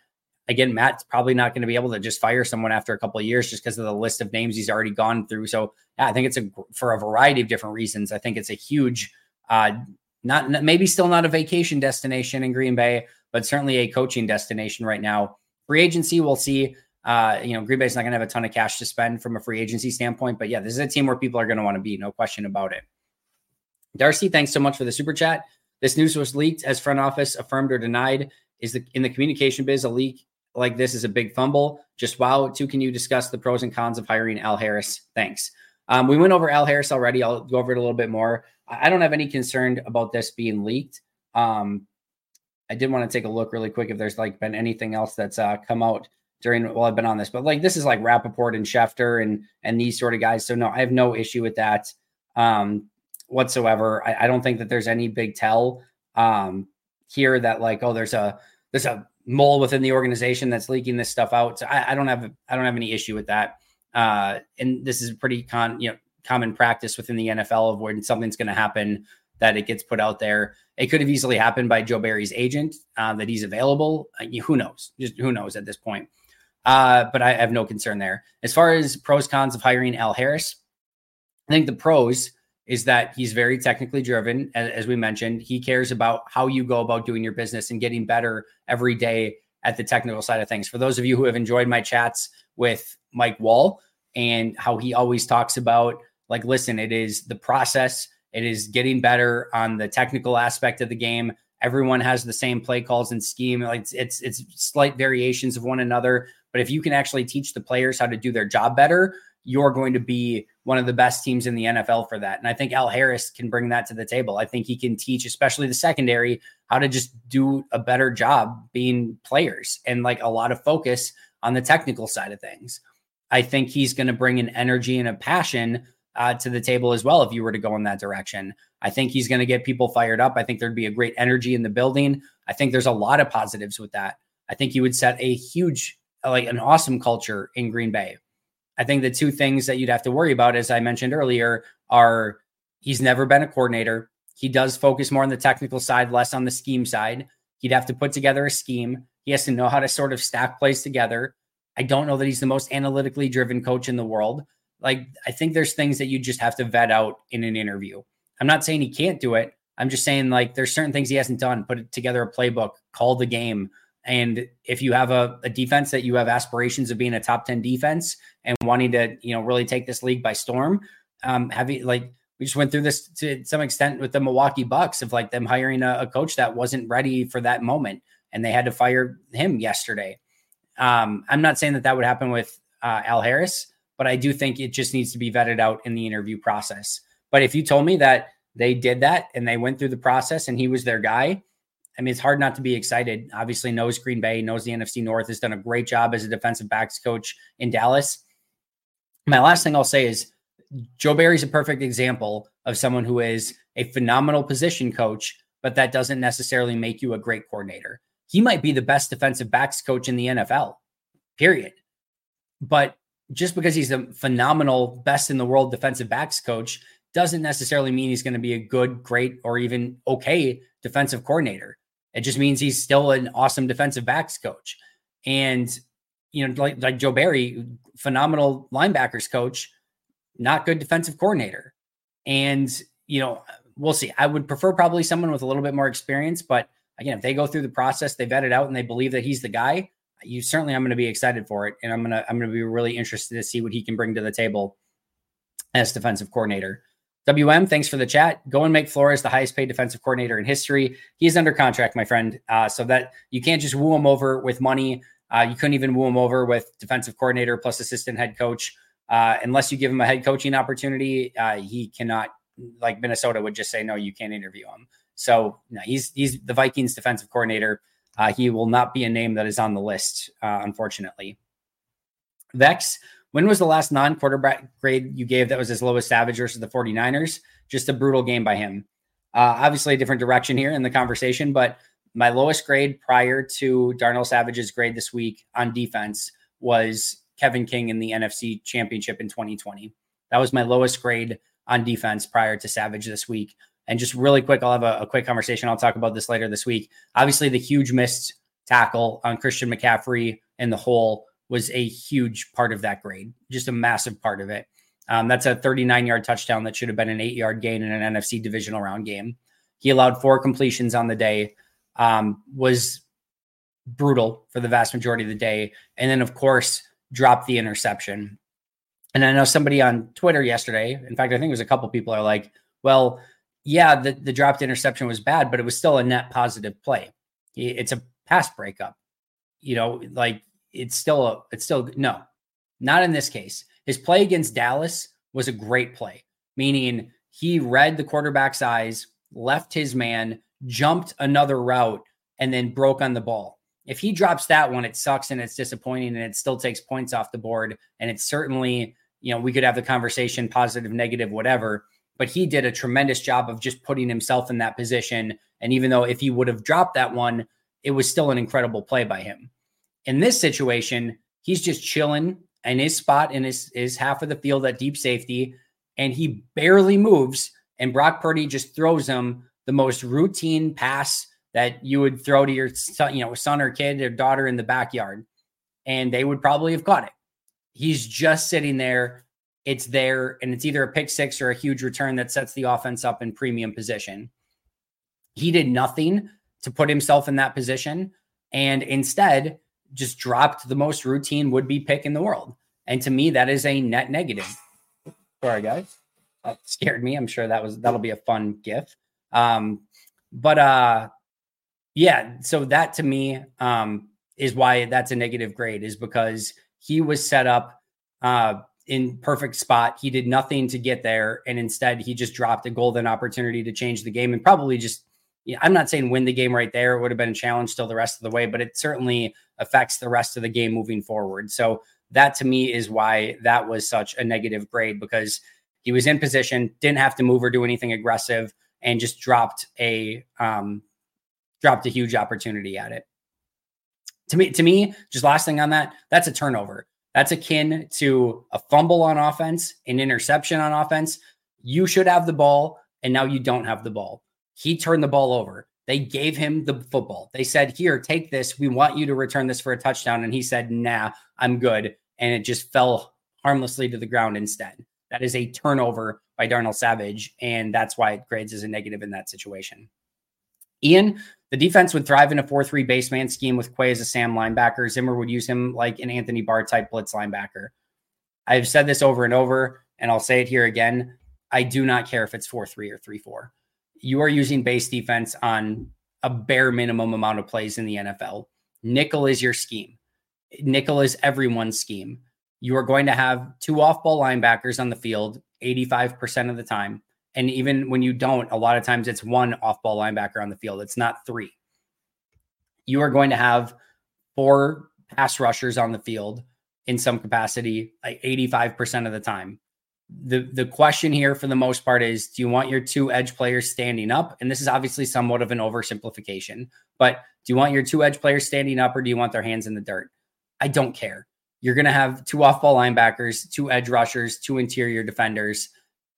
Again, Matt's probably not going to be able to just fire someone after a couple of years just because of the list of names he's already gone through. So yeah, I think it's a for a variety of different reasons. I think it's a huge, uh, not maybe still not a vacation destination in Green Bay, but certainly a coaching destination right now. Free agency, we'll see. Uh, you know, Green Bay's not going to have a ton of cash to spend from a free agency standpoint, but yeah, this is a team where people are going to want to be, no question about it. Darcy, thanks so much for the super chat. This news was leaked as front office affirmed or denied. Is the in the communication biz, a leak like this is a big fumble? Just wow. Too, can you discuss the pros and cons of hiring Al Harris? Thanks. Um, we went over Al Harris already. I'll go over it a little bit more. I don't have any concern about this being leaked. Um, I did want to take a look really quick if there's like been anything else that's uh, come out during while well, I've been on this, but like, this is like Rappaport and Schefter and, and these sort of guys. So no, I have no issue with that um, whatsoever. I, I don't think that there's any big tell um, here that like, oh, there's a, there's a mole within the organization that's leaking this stuff out. So I, I don't have, I don't have any issue with that. Uh, and this is pretty con, you know, common practice within the N F L of when something's going to happen that it gets put out there. It could have easily happened by Joe Barry's agent, uh, that he's available. Uh, who knows? Just who knows at this point. Uh, but I have no concern there. As far as pros, cons of hiring Al Harris, I think the pros is that he's very technically driven. As, as we mentioned, he cares about how you go about doing your business and getting better every day at the technical side of things. For those of you who have enjoyed my chats with Mike Wall and how he always talks about, like, listen, it is the process. It is getting better on the technical aspect of the game. Everyone has the same play calls and scheme. Like, it's, it's, it's slight variations of one another, but if you can actually teach the players how to do their job better, you're going to be one of the best teams in the N F L for that. And I think Al Harris can bring that to the table. I think he can teach, especially the secondary, how to just do a better job being players and like a lot of focus on the technical side of things. I think he's going to bring an energy and a passion uh, to the table as well if you were to go in that direction. I think he's going to get people fired up. I think there'd be a great energy in the building. I think there's a lot of positives with that. I think you would set a huge, like an awesome culture in Green Bay. I think the two things that you'd have to worry about, as I mentioned earlier, are he's never been a coordinator. He does focus more on the technical side, less on the scheme side. He'd have to put together a scheme. He has to know how to sort of stack plays together. I don't know that he's the most analytically driven coach in the world. Like, I think there's things that you just have to vet out in an interview. I'm not saying he can't do it. I'm just saying, like, there's certain things he hasn't done. Put together a playbook, call the game. And if you have a, a defense that you have aspirations of being a top ten defense and wanting to, you know, really take this league by storm, um, have you, like, we just went through this to some extent with the Milwaukee Bucks of like them hiring a, a coach that wasn't ready for that moment. And they had to fire him yesterday. Um, I'm not saying that that would happen with uh, Al Harris, but I do think it just needs to be vetted out in the interview process. But if you told me that they did that and they went through the process and he was their guy, I mean, it's hard not to be excited. Obviously knows Green Bay, knows the N F C North, has done a great job as a defensive backs coach in Dallas. My last thing I'll say is Joe Barry's a perfect example of someone who is a phenomenal position coach, but that doesn't necessarily make you a great coordinator. He might be the best defensive backs coach in the N F L, period. But just because he's a phenomenal, best in the world defensive backs coach doesn't necessarily mean he's going to be a good, great, or even okay defensive coordinator. It just means he's still an awesome defensive backs coach. And, you know, like, like Joe Barry, phenomenal linebackers coach, not good defensive coordinator. And, you know, we'll see. I would prefer probably someone with a little bit more experience, but again, if they go through the process, they vet it out and they believe that he's the guy, you certainly, I'm going to be excited for it. And I'm going to, I'm going to be really interested to see what he can bring to the table as defensive coordinator. W M, thanks for the chat. Go and make Flores the highest paid defensive coordinator in history. He's under contract, my friend. Uh, so that you can't just woo him over with money. Uh, you couldn't even woo him over with defensive coordinator plus assistant head coach. Uh, unless you give him a head coaching opportunity, uh, he cannot, like Minnesota would just say, no, you can't interview him. So no, he's, he's the Vikings defensive coordinator. Uh, he will not be a name that is on the list, uh, unfortunately. Vex, when was the last non-quarterback grade you gave that was as low as Savage versus the 49ers? Just a brutal game by him. Uh, obviously a different direction here in the conversation, but my lowest grade prior to Darnell Savage's grade this week on defense was Kevin King in the N F C Championship in twenty twenty. That was my lowest grade on defense prior to Savage this week. And just really quick, I'll have a, a quick conversation. I'll talk about this later this week. Obviously, the huge missed tackle on Christian McCaffrey in the hole was a huge part of that grade, just a massive part of it. Um, that's a thirty-nine-yard touchdown that should have been an eight-yard gain in an N F C divisional round game. He allowed four completions on the day, um, was brutal for the vast majority of the day. And then, of course, dropped the interception. And I know somebody on Twitter yesterday, in fact, I think it was a couple people are like, well, yeah, the, the dropped interception was bad, but it was still a net positive play. It's a pass breakup, you know, like it's still, a, it's still, no, not in this case. His play against Dallas was a great play, meaning he read the quarterback's eyes, left his man, jumped another route, and then broke on the ball. If he drops that one, it sucks and it's disappointing and it still takes points off the board. And it's certainly, you know, we could have the conversation, positive, negative, whatever. But he did a tremendous job of just putting himself in that position. And even though if he would have dropped that one, it was still an incredible play by him. In this situation, he's just chilling in his spot in his, his half of the field at deep safety. And he barely moves. And Brock Purdy just throws him the most routine pass that you would throw to your son, you know, son or kid or daughter in the backyard. And they would probably have caught it. He's just sitting there. It's there, and it's either a pick six or a huge return that sets the offense up in premium position. He did nothing to put himself in that position and instead just dropped the most routine would-be pick in the world. And to me, that is a net negative. Sorry, guys. That scared me. I'm sure that was, that'll be a fun gif. Um, but uh, yeah, so that to me um, is why that's a negative grade, is because he was set up uh, – in perfect spot. He did nothing to get there. And instead he just dropped a golden opportunity to change the game and probably just, you know, I'm not saying win the game right there. It would have been a challenge still the rest of the way, but it certainly affects the rest of the game moving forward. So that to me is why that was such a negative grade, because He was in position, didn't have to move or do anything aggressive, and just dropped a um, dropped a huge opportunity at it. To me, to me, just last thing on that, that's a turnover. That's akin to a fumble on offense, an interception on offense. You should have the ball, and now you don't have the ball. He turned the ball over. They gave him the football. They said, here, take this. We want you to return this for a touchdown. And he said, nah, I'm good. And it just fell harmlessly to the ground instead. That is a turnover by Darnell Savage, and that's why it grades as a negative in that situation. Ian, the defense would thrive in a four three base man scheme with Quay as a Sam linebacker. Zimmer would use him like an Anthony Barr-type blitz linebacker. I've said this over and over, and I'll say it here again. I do not care if it's four three or three four. You are using base defense on a bare minimum amount of plays in the N F L. Nickel is your scheme. Nickel is everyone's scheme. You are going to have two off-ball linebackers on the field eighty-five percent of the time. And even when you don't, a lot of times it's one off-ball linebacker on the field. It's not three. You are going to have four pass rushers on the field in some capacity, like eighty-five percent of the time. The the question here for the most part is, do you want your two edge players standing up? And this is obviously somewhat of an oversimplification, but do you want your two edge players standing up or do you want their hands in the dirt? I don't care. You're going to have two off-ball linebackers, two edge rushers, two interior defenders,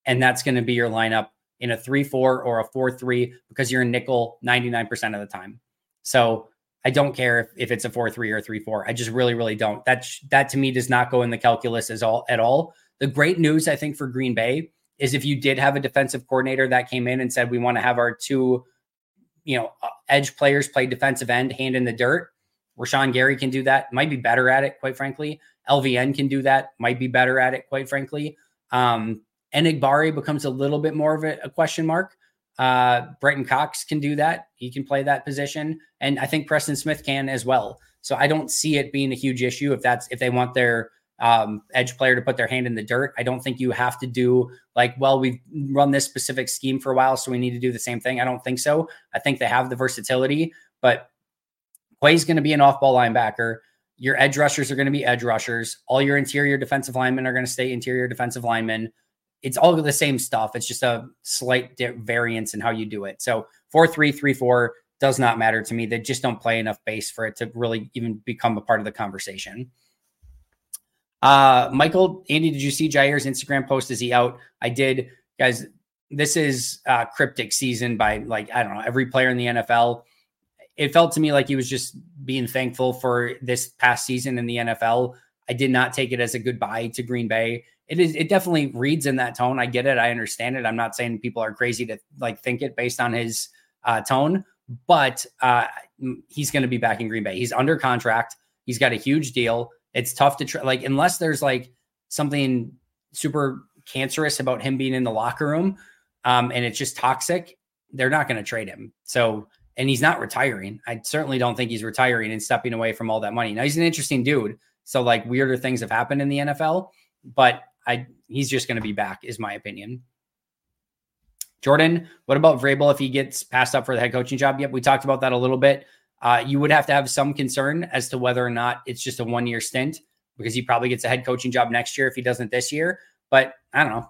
and that's going to be your lineup in a three four or a four three because you're in nickel ninety-nine percent of the time. So I don't care if, if it's a four three or three four. I just really, really don't. That, sh- that to me does not go in the calculus as all, at all. The great news, I think, for Green Bay is if you did have a defensive coordinator that came in and said, we want to have our two, you know, edge players play defensive end, hand in the dirt. Rashawn Gary can do that, might be better at it, quite frankly. L V N can do that, might be better at it, quite frankly. Um, Enigbari becomes a little bit more of a, a question mark. Uh, Brenton Cox can do that. He can play that position. And I think Preston Smith can as well. So I don't see it being a huge issue if that's if they want their Um, edge player to put their hand in the dirt. I don't think you have to do like, well, we've run this specific scheme for a while, so we need to do the same thing. I don't think so. I think they have the versatility, but Quay's going to be an off-ball linebacker. Your edge rushers are going to be edge rushers. All your interior defensive linemen are going to stay interior defensive linemen. It's all the same stuff. It's just a slight di- variance in how you do it. So four three, three four does not matter to me. They just don't play enough base for it to really even become a part of the conversation. Uh, Michael, Andy, did you see Jaire's Instagram post? Is he out? I did, guys. This is uh cryptic season by like, I don't know, every player in the N F L. It felt to me like he was just being thankful for this past season in the N F L. I did not take it as a goodbye to Green Bay. It is, it definitely reads in that tone. I get it. I understand it. I'm not saying people are crazy to like think it based on his uh, tone, but uh, he's going to be back in Green Bay. He's under contract. He's got a huge deal. It's tough to try, like, unless there's like something super cancerous about him being in the locker room um, and it's just toxic, they're not going to trade him. So, and he's not retiring. I certainly don't think he's retiring and stepping away from all that money. Now, he's an interesting dude. So like weirder things have happened in the N F L, but I, he's just going to be back is my opinion. Jordan, what about Vrabel if he gets passed up for the head coaching job? Yep. We talked about that a little bit. Uh, you would have to have some concern as to whether or not it's just a one-year stint because he probably gets a head coaching job next year if he doesn't this year. But I don't know,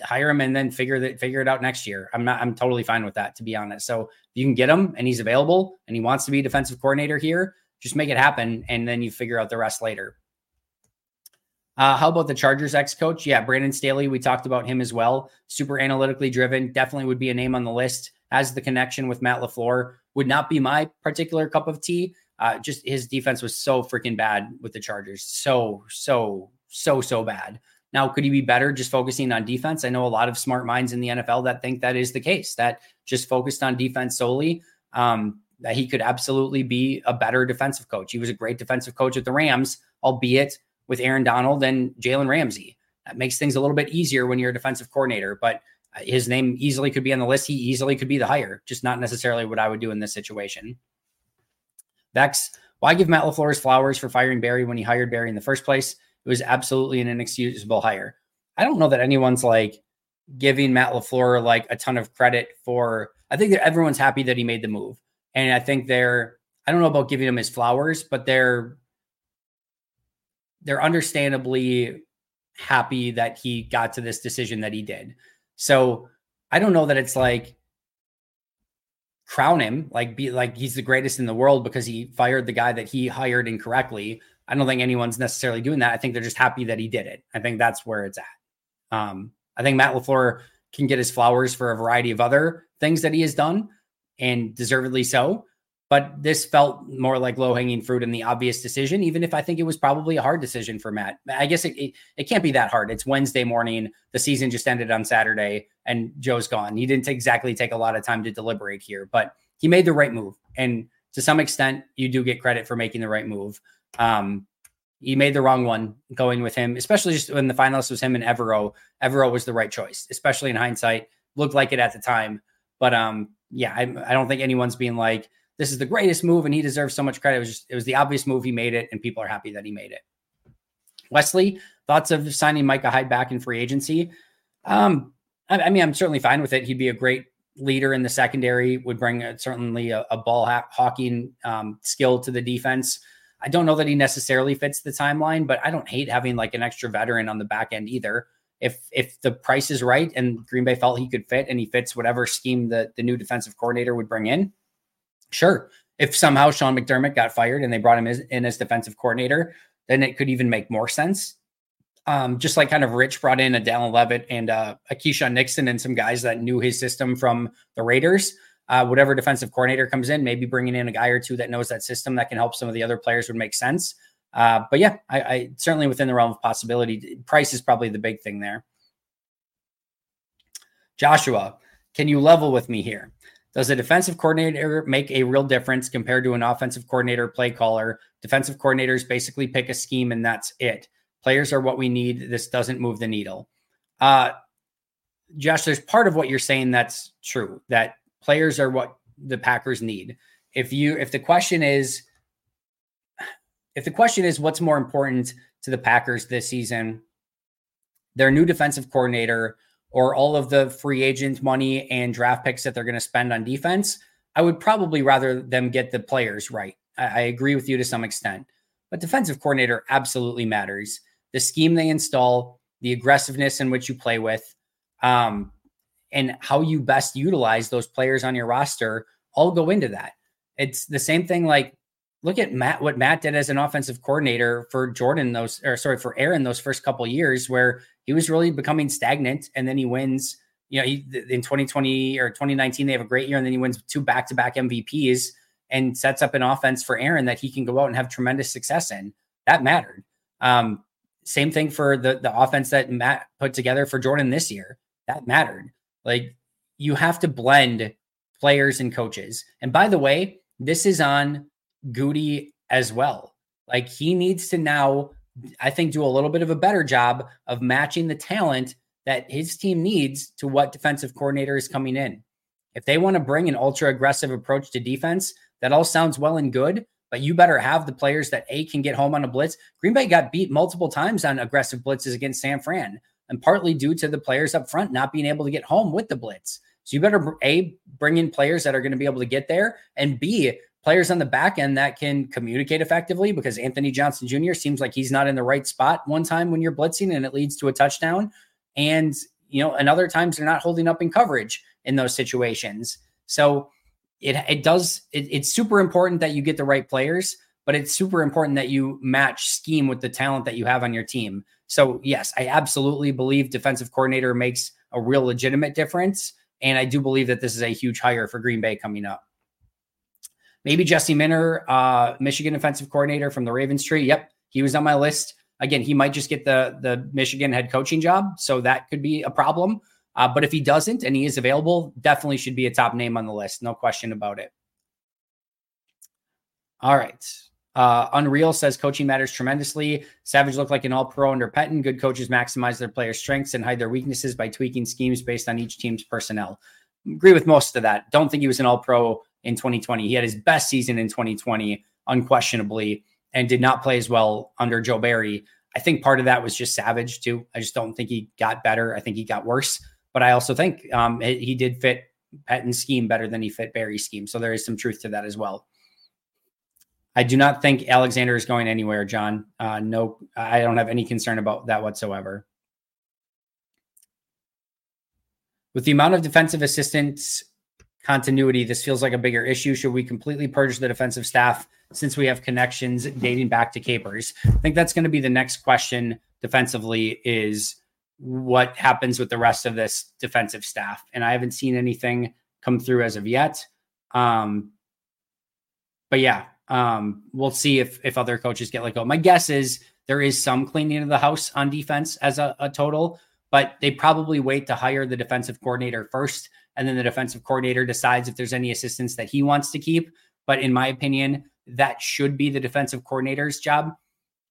hire him and then figure that figure it out next year. I'm not. I'm totally fine with that, to be honest. So if you can get him and he's available and he wants to be defensive coordinator here, just make it happen and then you figure out the rest later. Uh, how about the Chargers ex-coach? Yeah, Brandon Staley. We talked about him as well. Super analytically driven. Definitely would be a name on the list. Has the connection with Matt LaFleur. Would not be my particular cup of tea. Uh, just his defense was so freaking bad with the Chargers. So, so, so, so bad. Now, could he be better just focusing on defense? I know a lot of smart minds in the N F L that think that is the case, that just focused on defense solely, um, that he could absolutely be a better defensive coach. He was a great defensive coach at the Rams, albeit with Aaron Donald and Jalen Ramsey. That makes things a little bit easier when you're a defensive coordinator, but his name easily could be on the list. He easily could be the hire, just not necessarily what I would do in this situation. Vex, why give Matt LaFleur his flowers for firing Barry when he hired Barry in the first place? It was absolutely an inexcusable hire. I don't know that anyone's like giving Matt LaFleur like a ton of credit for, I think that everyone's happy that he made the move. And I think they're, I don't know about giving him his flowers, but they're, they're understandably happy that he got to this decision that he did. So I don't know that it's like crown him, like be like, he's the greatest in the world because he fired the guy that he hired incorrectly. I don't think anyone's necessarily doing that. I think they're just happy that he did it. I think that's where it's at. Um, I think Matt LaFleur can get his flowers for a variety of other things that he has done, and deservedly so. But this felt more like low-hanging fruit and the obvious decision, even if I think it was probably a hard decision for Matt. I guess it, it, it can't be that hard. It's Wednesday morning. The season just ended on Saturday, and Joe's gone. He didn't exactly take a lot of time to deliberate here, but he made the right move. And to some extent, you do get credit for making the right move. Um, he made the wrong one going with him, especially just when the finalist was him and Evero. Evero was the right choice, especially in hindsight. Looked like it at the time. But um, yeah, I, I don't think anyone's being like, this is the greatest move and he deserves so much credit. It was just, it was the obvious move. He made it and people are happy that he made it. Wesley, thoughts of signing Micah Hyde back in free agency? Um, I, I mean, I'm certainly fine with it. He'd be a great leader in the secondary, would bring a, certainly a, a ball ha- hawking um, skill to the defense. I don't know that he necessarily fits the timeline, but I don't hate having like an extra veteran on the back end either. If if the price is right and Green Bay felt he could fit and he fits whatever scheme that the new defensive coordinator would bring in, sure. If somehow Sean McDermott got fired and they brought him as, in as defensive coordinator, then it could even make more sense. Um, just like kind of Rich brought in a Dallin Levitt and uh, a Keyshawn Nixon and some guys that knew his system from the Raiders. Uh, whatever defensive coordinator comes in, maybe bringing in a guy or two that knows that system that can help some of the other players would make sense. Uh, but yeah, I, I certainly within the realm of possibility. Price is probably the big thing there. Joshua, can you level with me here? Does a defensive coordinator make a real difference compared to an offensive coordinator, play caller? Defensive coordinators basically pick a scheme and that's it. Players are what we need. This doesn't move the needle. Uh, Josh, there's part of what you're saying that's true, that players are what the Packers need. If you, if the question is, if the question is what's more important to the Packers this season, their new defensive coordinator or all of the free agent money and draft picks that they're going to spend on defense, I would probably rather them get the players right. I, I agree with you to some extent, but defensive coordinator absolutely matters. The scheme they install, the aggressiveness in which you play with, um, and how you best utilize those players on your roster all go into that. It's the same thing. Like, look at Matt, what Matt did as an offensive coordinator for Jordan, those, or sorry, for Aaron, those first couple of years where he was really becoming stagnant. And then he wins, you know, he, in twenty twenty or twenty nineteen, they have a great year. And then he wins two back-to-back M V Ps and sets up an offense for Aaron that he can go out and have tremendous success in. That mattered. Um, same thing for the, the offense that Matt put together for Jordan this year. That mattered. Like, you have to blend players and coaches. And by the way, this is on Goody as well. Like, he needs to now, I think, do a little bit of a better job of matching the talent that his team needs to what defensive coordinator is coming in. If they want to bring an ultra aggressive approach to defense, that all sounds well and good, but you better have the players that A, can get home on a blitz. Green Bay got beat multiple times on aggressive blitzes against San Fran, and partly due to the players up front not being able to get home with the blitz. So you better, A, bring in players that are going to be able to get there, and B, players on the back end that can communicate effectively, because Anthony Johnson Junior seems like he's not in the right spot one time when you're blitzing and it leads to a touchdown. And, you know, and other times they're not holding up in coverage in those situations. So it it does, it, it's super important that you get the right players, but it's super important that you match scheme with the talent that you have on your team. So yes, I absolutely believe defensive coordinator makes a real legitimate difference. And I do believe that this is a huge hire for Green Bay coming up. Maybe Jesse Minter, uh, Michigan offensive coordinator from the Ravens tree. Yep, he was on my list. Again, he might just get the, the Michigan head coaching job, so that could be a problem. Uh, but if he doesn't and he is available, definitely should be a top name on the list. No question about it. All right. Uh, Unreal says coaching matters tremendously. Savage looked like an all-pro under Pettine. Good coaches maximize their players' strengths and hide their weaknesses by tweaking schemes based on each team's personnel. Agree with most of that. Don't think he was an all-pro in twenty twenty. He had his best season in twenty twenty, unquestionably, and did not play as well under Joe Barry. I think part of that was just Savage too. I just don't think he got better. I think he got worse, but I also think um, he, he did fit Pettine's scheme better than he fit Barry's scheme. So there is some truth to that as well. I do not think Alexander is going anywhere, John. Uh, no, I don't have any concern about that whatsoever. With the amount of defensive assistance continuity, this feels like a bigger issue. Should we completely purge the defensive staff since we have connections dating back to Capers? I think that's going to be the next question defensively, is what happens with the rest of this defensive staff. And I haven't seen anything come through as of yet. Um, but yeah, um, we'll see if, if other coaches get let go. My guess is there is some cleaning of the house on defense as a, a total, but they probably wait to hire the defensive coordinator first. And then the defensive coordinator decides if there's any assistants that he wants to keep. But in my opinion, that should be the defensive coordinator's job.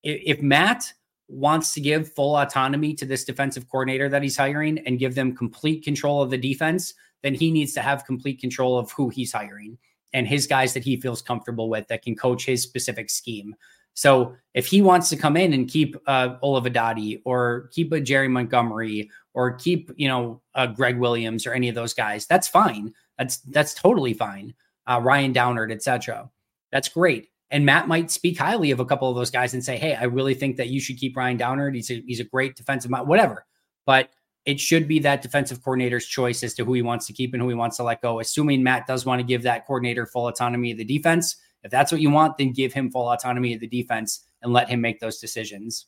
If, if Matt wants to give full autonomy to this defensive coordinator that he's hiring and give them complete control of the defense, then he needs to have complete control of who he's hiring and his guys that he feels comfortable with that can coach his specific scheme. So if he wants to come in and keep uh, Olivadotti or keep a Jerry Montgomery or keep, you know, uh, Greg Williams or any of those guys, that's fine. That's, that's totally fine. Uh, Ryan Downard, et cetera. That's great. And Matt might speak highly of a couple of those guys and say, hey, I really think that you should keep Ryan Downard. He's a, he's a great defensive mind, whatever. But it should be that defensive coordinator's choice as to who he wants to keep and who he wants to let go, assuming Matt does want to give that coordinator full autonomy of the defense. If that's what you want, then give him full autonomy of the defense and let him make those decisions.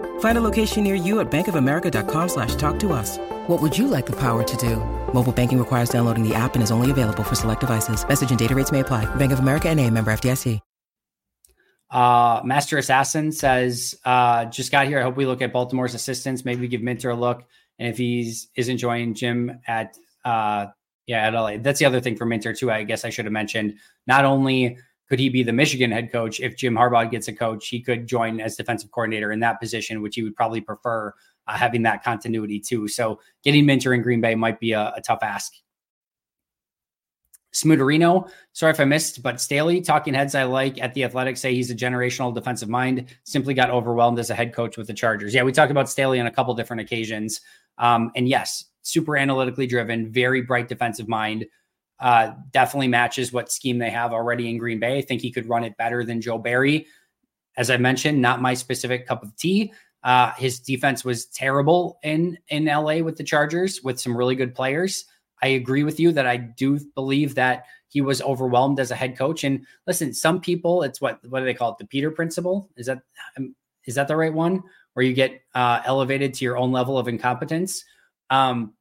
Find a location near you at bankofamerica.com slash talk to us. What would you like the power to do? Mobile banking requires downloading the app and is only available for select devices. Message and data rates may apply. Bank of America N A, member F D I C. Uh, Master Assassin says, uh, just got here. I hope we look at Baltimore's assistants. Maybe give Minter a look. And if he's is enjoying Jim at, uh, yeah, at L A. That's the other thing for Minter too, I guess I should have mentioned. Not only could he be the Michigan head coach? If Jim Harbaugh gets a coach, he could join as defensive coordinator in that position, which he would probably prefer uh, having that continuity too. So getting Minter in Green Bay might be a, a tough ask. Smuderino, sorry if I missed, but Staley, talking heads I like at The Athletic say he's a generational defensive mind, simply got overwhelmed as a head coach with the Chargers. Yeah, we talked about Staley on a couple different occasions. Um, and yes, super analytically driven, very bright defensive mind. Uh, definitely matches what scheme they have already in Green Bay. I think he could run it better than Joe Barry. As I mentioned, not my specific cup of tea. Uh, his defense was terrible in, in L A with the Chargers with some really good players. I agree with you that I do believe that he was overwhelmed as a head coach. And listen, some people, it's what, what do they call it? The Peter principle. Is that, is that the right one? Where you get uh, elevated to your own level of incompetence. Um,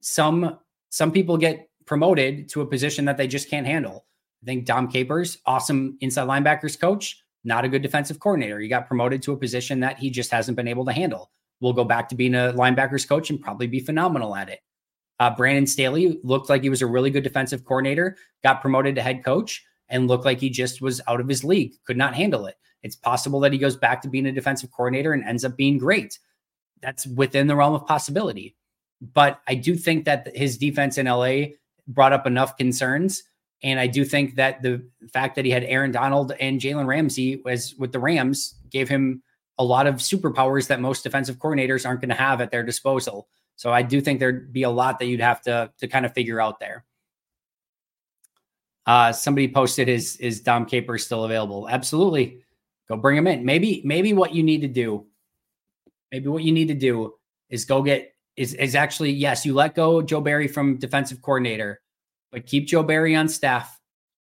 some, some people get promoted to a position that they just can't handle. I think Dom Capers, awesome inside linebackers coach, not a good defensive coordinator. He got promoted to a position that he just hasn't been able to handle. We'll go back to being a linebackers coach and probably be phenomenal at it. Uh, Brandon Staley looked like he was a really good defensive coordinator, got promoted to head coach, and looked like he just was out of his league, could not handle it. It's possible that he goes back to being a defensive coordinator and ends up being great. That's within the realm of possibility. But I do think that his defense in L A brought up enough concerns. And I do think that the fact that he had Aaron Donald and Jalen Ramsey was with the Rams gave him a lot of superpowers that most defensive coordinators aren't going to have at their disposal. So I do think there'd be a lot that you'd have to, to kind of figure out there. Uh, somebody posted, is, is Dom Capers still available? Absolutely. Go bring him in. Maybe, maybe what you need to do, maybe what you need to do is go get, Is, is actually, yes, you let go Joe Barry from defensive coordinator, but keep Joe Barry on staff.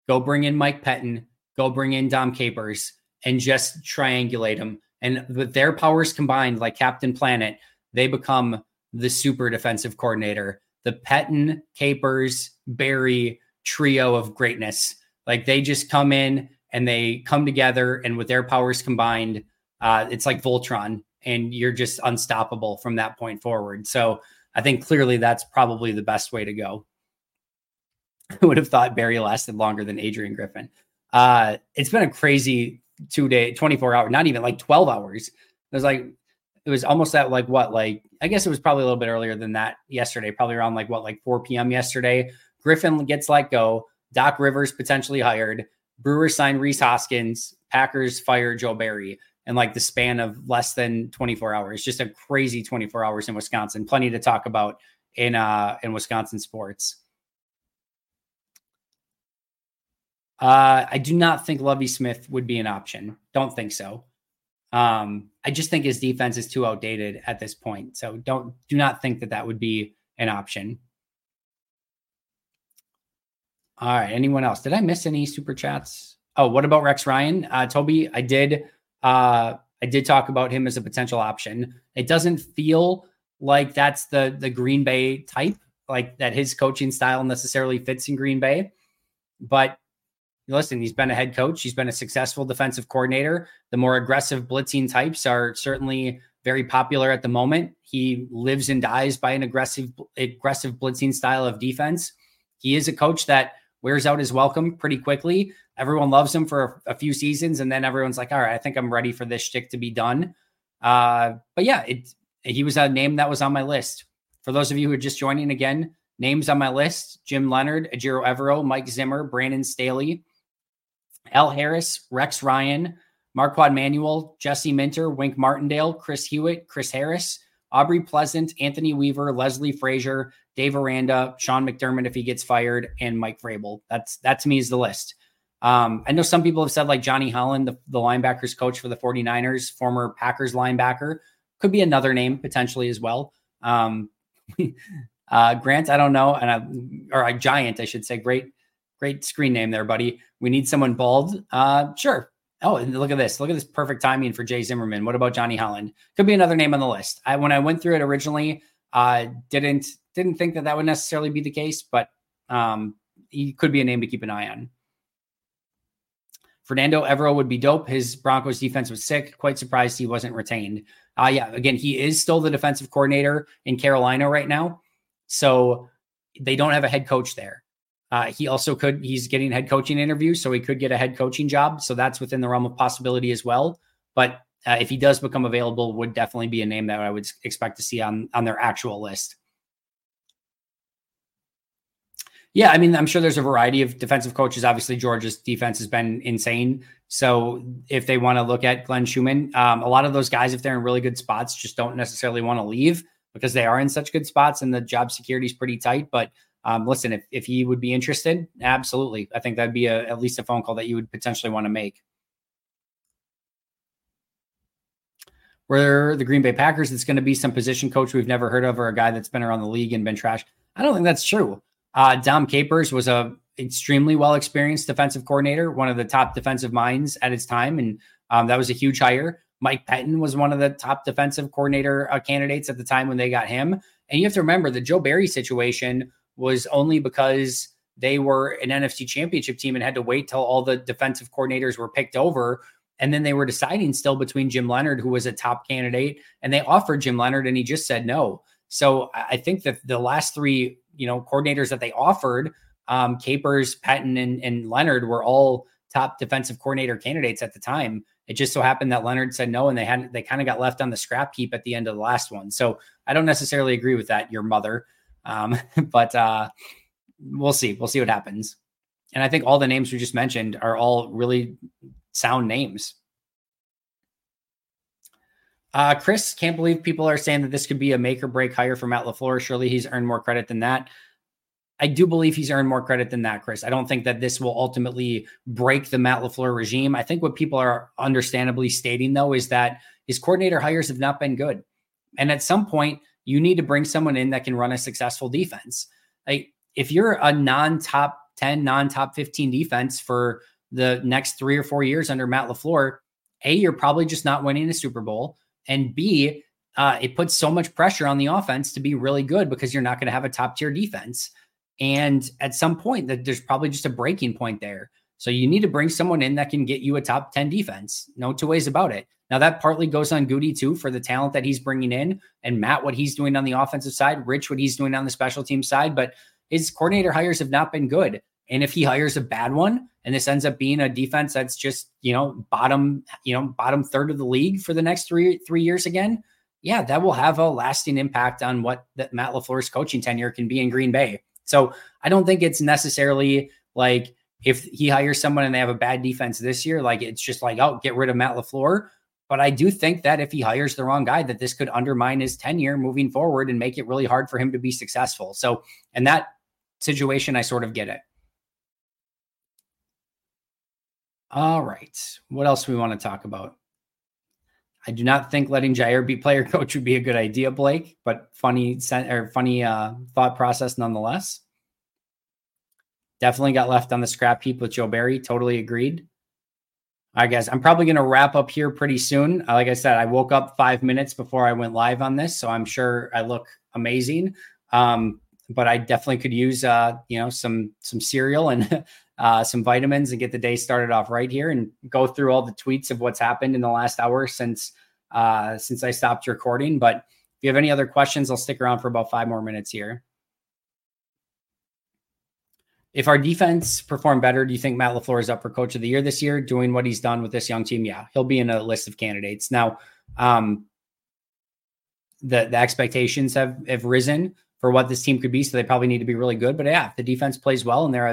Go bring in Mike Pettine. Go bring in Dom Capers and just triangulate them. And with their powers combined, like Captain Planet, they become the super defensive coordinator, the Pettine, Capers, Barry trio of greatness. Like they just come in and they come together, and with their powers combined, uh, it's like Voltron. And you're just unstoppable from that point forward. So I think clearly that's probably the best way to go. I would have thought Barry lasted longer than Adrian Griffin. Uh, it's been a crazy two day, twenty-four hour, not even like twelve hours. It was like, it was almost that like what, like, I guess it was probably a little bit earlier than that yesterday, probably around like what, like four p.m. yesterday. Griffin gets let go. Doc Rivers potentially hired. Brewers sign Reese Hoskins. Packers fire Joe Barry. in like the span of less than twenty-four hours. Just a crazy twenty-four hours in Wisconsin. Plenty to talk about in uh, in Wisconsin sports. Uh, I do not think Lovie Smith would be an option. Don't think so. Um, I just think his defense is too outdated at this point. So don't do not think that that would be an option. All right. Anyone else? Did I miss any super chats? Oh, what about Rex Ryan? Uh, Toby, I did. Uh, I did talk about him as a potential option. It doesn't feel like that's the the Green Bay type, like that his coaching style necessarily fits in Green Bay, but. Listen, he's been a head coach. He's been a successful defensive coordinator. The more aggressive blitzing types are certainly very popular at the moment. He lives and dies by an aggressive, aggressive blitzing style of defense. He is a coach that wears out his welcome pretty quickly. Everyone loves him for a, a few seasons, and then everyone's like, all right, I think I'm ready for this shtick to be done. Uh, but yeah, it, he was a name that was on my list. For those of you who are just joining again, names on my list: Jim Leonhard, Ejiro Evero, Mike Zimmer, Brandon Staley, Al Harris, Rex Ryan, Marquand Manuel, Jesse Minter, Wink Martindale, Chris Hewitt, Chris Harris, Aubrey Pleasant, Anthony Weaver, Leslie Frazier, Dave Aranda, Sean McDermott if he gets fired, and Mike Vrabel. That's, that to me is the list. Um, I know some people have said like Johnny Holland, the, the linebackers coach for the 49ers, former Packers linebacker, could be another name potentially as well. Um, uh, Grant, I don't know. And I, or a Giant, I should say. Great. Great screen name there, buddy. We need someone bald. Uh, sure. Oh, and look at this. Look at this perfect timing for Jay Zimmerman. What about Johnny Holland? Could be another name on the list. I, when I went through it originally, uh, didn't didn't think that that would necessarily be the case, but um, he could be a name to keep an eye on. Fernando Evero would be dope. His Broncos defense was sick. Quite surprised he wasn't retained. Uh, yeah, again, he is still the defensive coordinator in Carolina right now, so they don't have a head coach there. Uh, he also could, he's getting head coaching interviews, so he could get a head coaching job. So that's within the realm of possibility as well. But uh, if he does become available, would definitely be a name that I would expect to see on, on their actual list. Yeah. I mean, I'm sure there's a variety of defensive coaches. Obviously Georgia's defense has been insane. So if they want to look at Glenn Schumann, um, a lot of those guys, if they're in really good spots, just don't necessarily want to leave because they are in such good spots and the job security is pretty tight. But Um, listen, if, if he would be interested, absolutely. I think that'd be a, at least a phone call that you would potentially want to make. Where the Green Bay Packers, it's going to be some position coach we've never heard of or a guy that's been around the league and been trashed. I don't think that's true. Uh, Dom Capers was a extremely well-experienced defensive coordinator, one of the top defensive minds at his time, and um, that was a huge hire. Mike Pettine was one of the top defensive coordinator uh, candidates at the time when they got him. And you have to remember the Joe Barry situation was only because they were an N F C championship team and had to wait till all the defensive coordinators were picked over. And then they were deciding still between Jim Leonhard, who was a top candidate, and they offered Jim Leonhard and he just said no. So I think that the last three, you know, coordinators that they offered, um, Capers, Pettine, and, and Leonhard were all top defensive coordinator candidates at the time. It just so happened that Leonhard said no, and they hadn't, they kind of got left on the scrap heap at the end of the last one. So I don't necessarily agree with that, your mother. Um, but, uh, we'll see, we'll see what happens. And I think all the names we just mentioned are all really sound names. Uh, Chris, can't believe people are saying that this could be a make or break hire for Matt LaFleur. Surely he's earned more credit than that. I do believe he's earned more credit than that, Chris. I don't think that this will ultimately break the Matt LaFleur regime. I think what people are understandably stating though, is that his coordinator hires have not been good. And at some point, you need to bring someone in that can run a successful defense. Like if you're a non-top ten, non-top fifteen defense for the next three or four years under Matt LaFleur, A, you're probably just not winning a Super Bowl. And B, uh, it puts so much pressure on the offense to be really good because you're not going to have a top tier defense. And at some point that there's probably just a breaking point there. So you need to bring someone in that can get you a top ten defense. No two ways about it. Now that partly goes on Goody too for the talent that he's bringing in and Matt, what he's doing on the offensive side, Rich, what he's doing on the special team side, but his coordinator hires have not been good. And if he hires a bad one and this ends up being a defense that's just, you know, bottom, you know, bottom third of the league for the next three, three years again, yeah, that will have a lasting impact on what that Matt LaFleur's coaching tenure can be in Green Bay. So I don't think it's necessarily like, if he hires someone and they have a bad defense this year, like it's just like, oh, get rid of Matt LaFleur. But I do think that if he hires the wrong guy, that this could undermine his tenure moving forward and make it really hard for him to be successful. So in that situation, I sort of get it. All right. What else do we want to talk about? I do not think letting Jaire be player coach would be a good idea, Blake, but funny or funny uh, thought process nonetheless. Definitely got left on the scrap heap with Joe Barry. Totally agreed. I guess I'm probably going to wrap up here pretty soon. Like I said, I woke up five minutes before I went live on this, so I'm sure I look amazing. Um, but I definitely could use, uh, you know, some some cereal and uh, some vitamins and get the day started off right here and go through all the tweets of what's happened in the last hour since uh, since I stopped recording. But if you have any other questions, I'll stick around for about five more minutes here. If our defense performed better, do you think Matt LaFleur is up for coach of the year this year, doing what he's done with this young team? Yeah, he'll be in a list of candidates. Now, um, the, the expectations have, have risen for what this team could be, so they probably need to be really good. But yeah, if the defense plays well and they're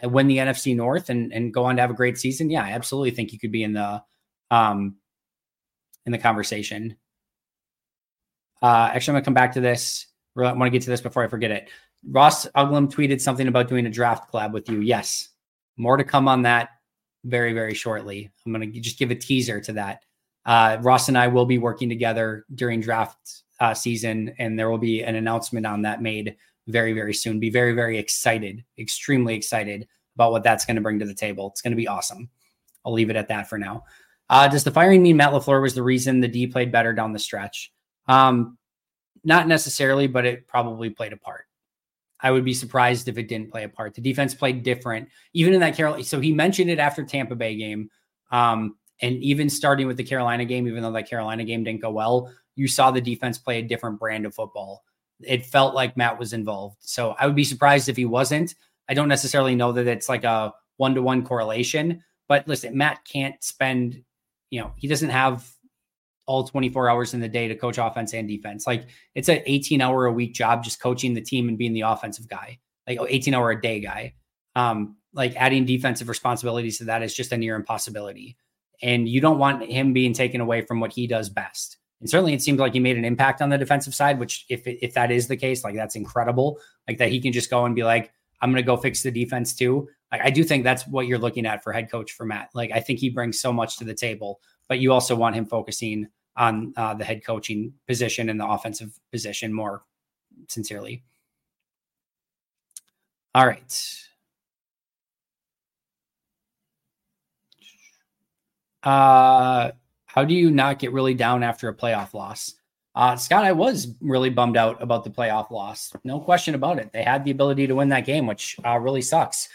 a, a win the N F C North and, and go on to have a great season, yeah, I absolutely think you could be in the um, in the conversation. Uh, actually, I'm going to come back to this. I want to get to this before I forget it. Ross Uglum tweeted something about doing a draft collab with you. Yes. More to come on that very, very shortly. I'm going to just give a teaser to that. Uh, Ross and I will be working together during draft uh, season, and there will be an announcement on that made very, very soon. Be very, very excited, extremely excited about what that's going to bring to the table. It's going to be awesome. I'll leave it at that for now. Uh, does the firing mean Matt LaFleur was the reason the D played better down the stretch? Um, not necessarily, but it probably played a part. I would be surprised if it didn't play a part. The defense played different, even in that Carolina. So he mentioned it after Tampa Bay game. Um, and even starting with the Carolina game, even though that Carolina game didn't go well, you saw the defense play a different brand of football. It felt like Matt was involved. So I would be surprised if he wasn't. I don't necessarily know that it's like a one-to-one correlation, but listen, Matt can't spend, you know, he doesn't have all twenty-four hours in the day to coach offense and defense. Like it's an eighteen hour a week job, just coaching the team and being the offensive guy, like eighteen hour a day guy. Um, like adding defensive responsibilities to that is just a near impossibility. And you don't want him being taken away from what he does best. And certainly it seems like he made an impact on the defensive side, which if, if that is the case, like that's incredible. Like that he can just go and be like, I'm going to go fix the defense too. Like I do think that's what you're looking at for head coach for Matt. Like I think he brings so much to the table, but you also want him focusing on uh, the head coaching position and the offensive position more sincerely. All right. Uh, how do you not get really down after a playoff loss? Uh, Scott, I was really bummed out about the playoff loss. No question about it. They had the ability to win that game, which uh, really sucks.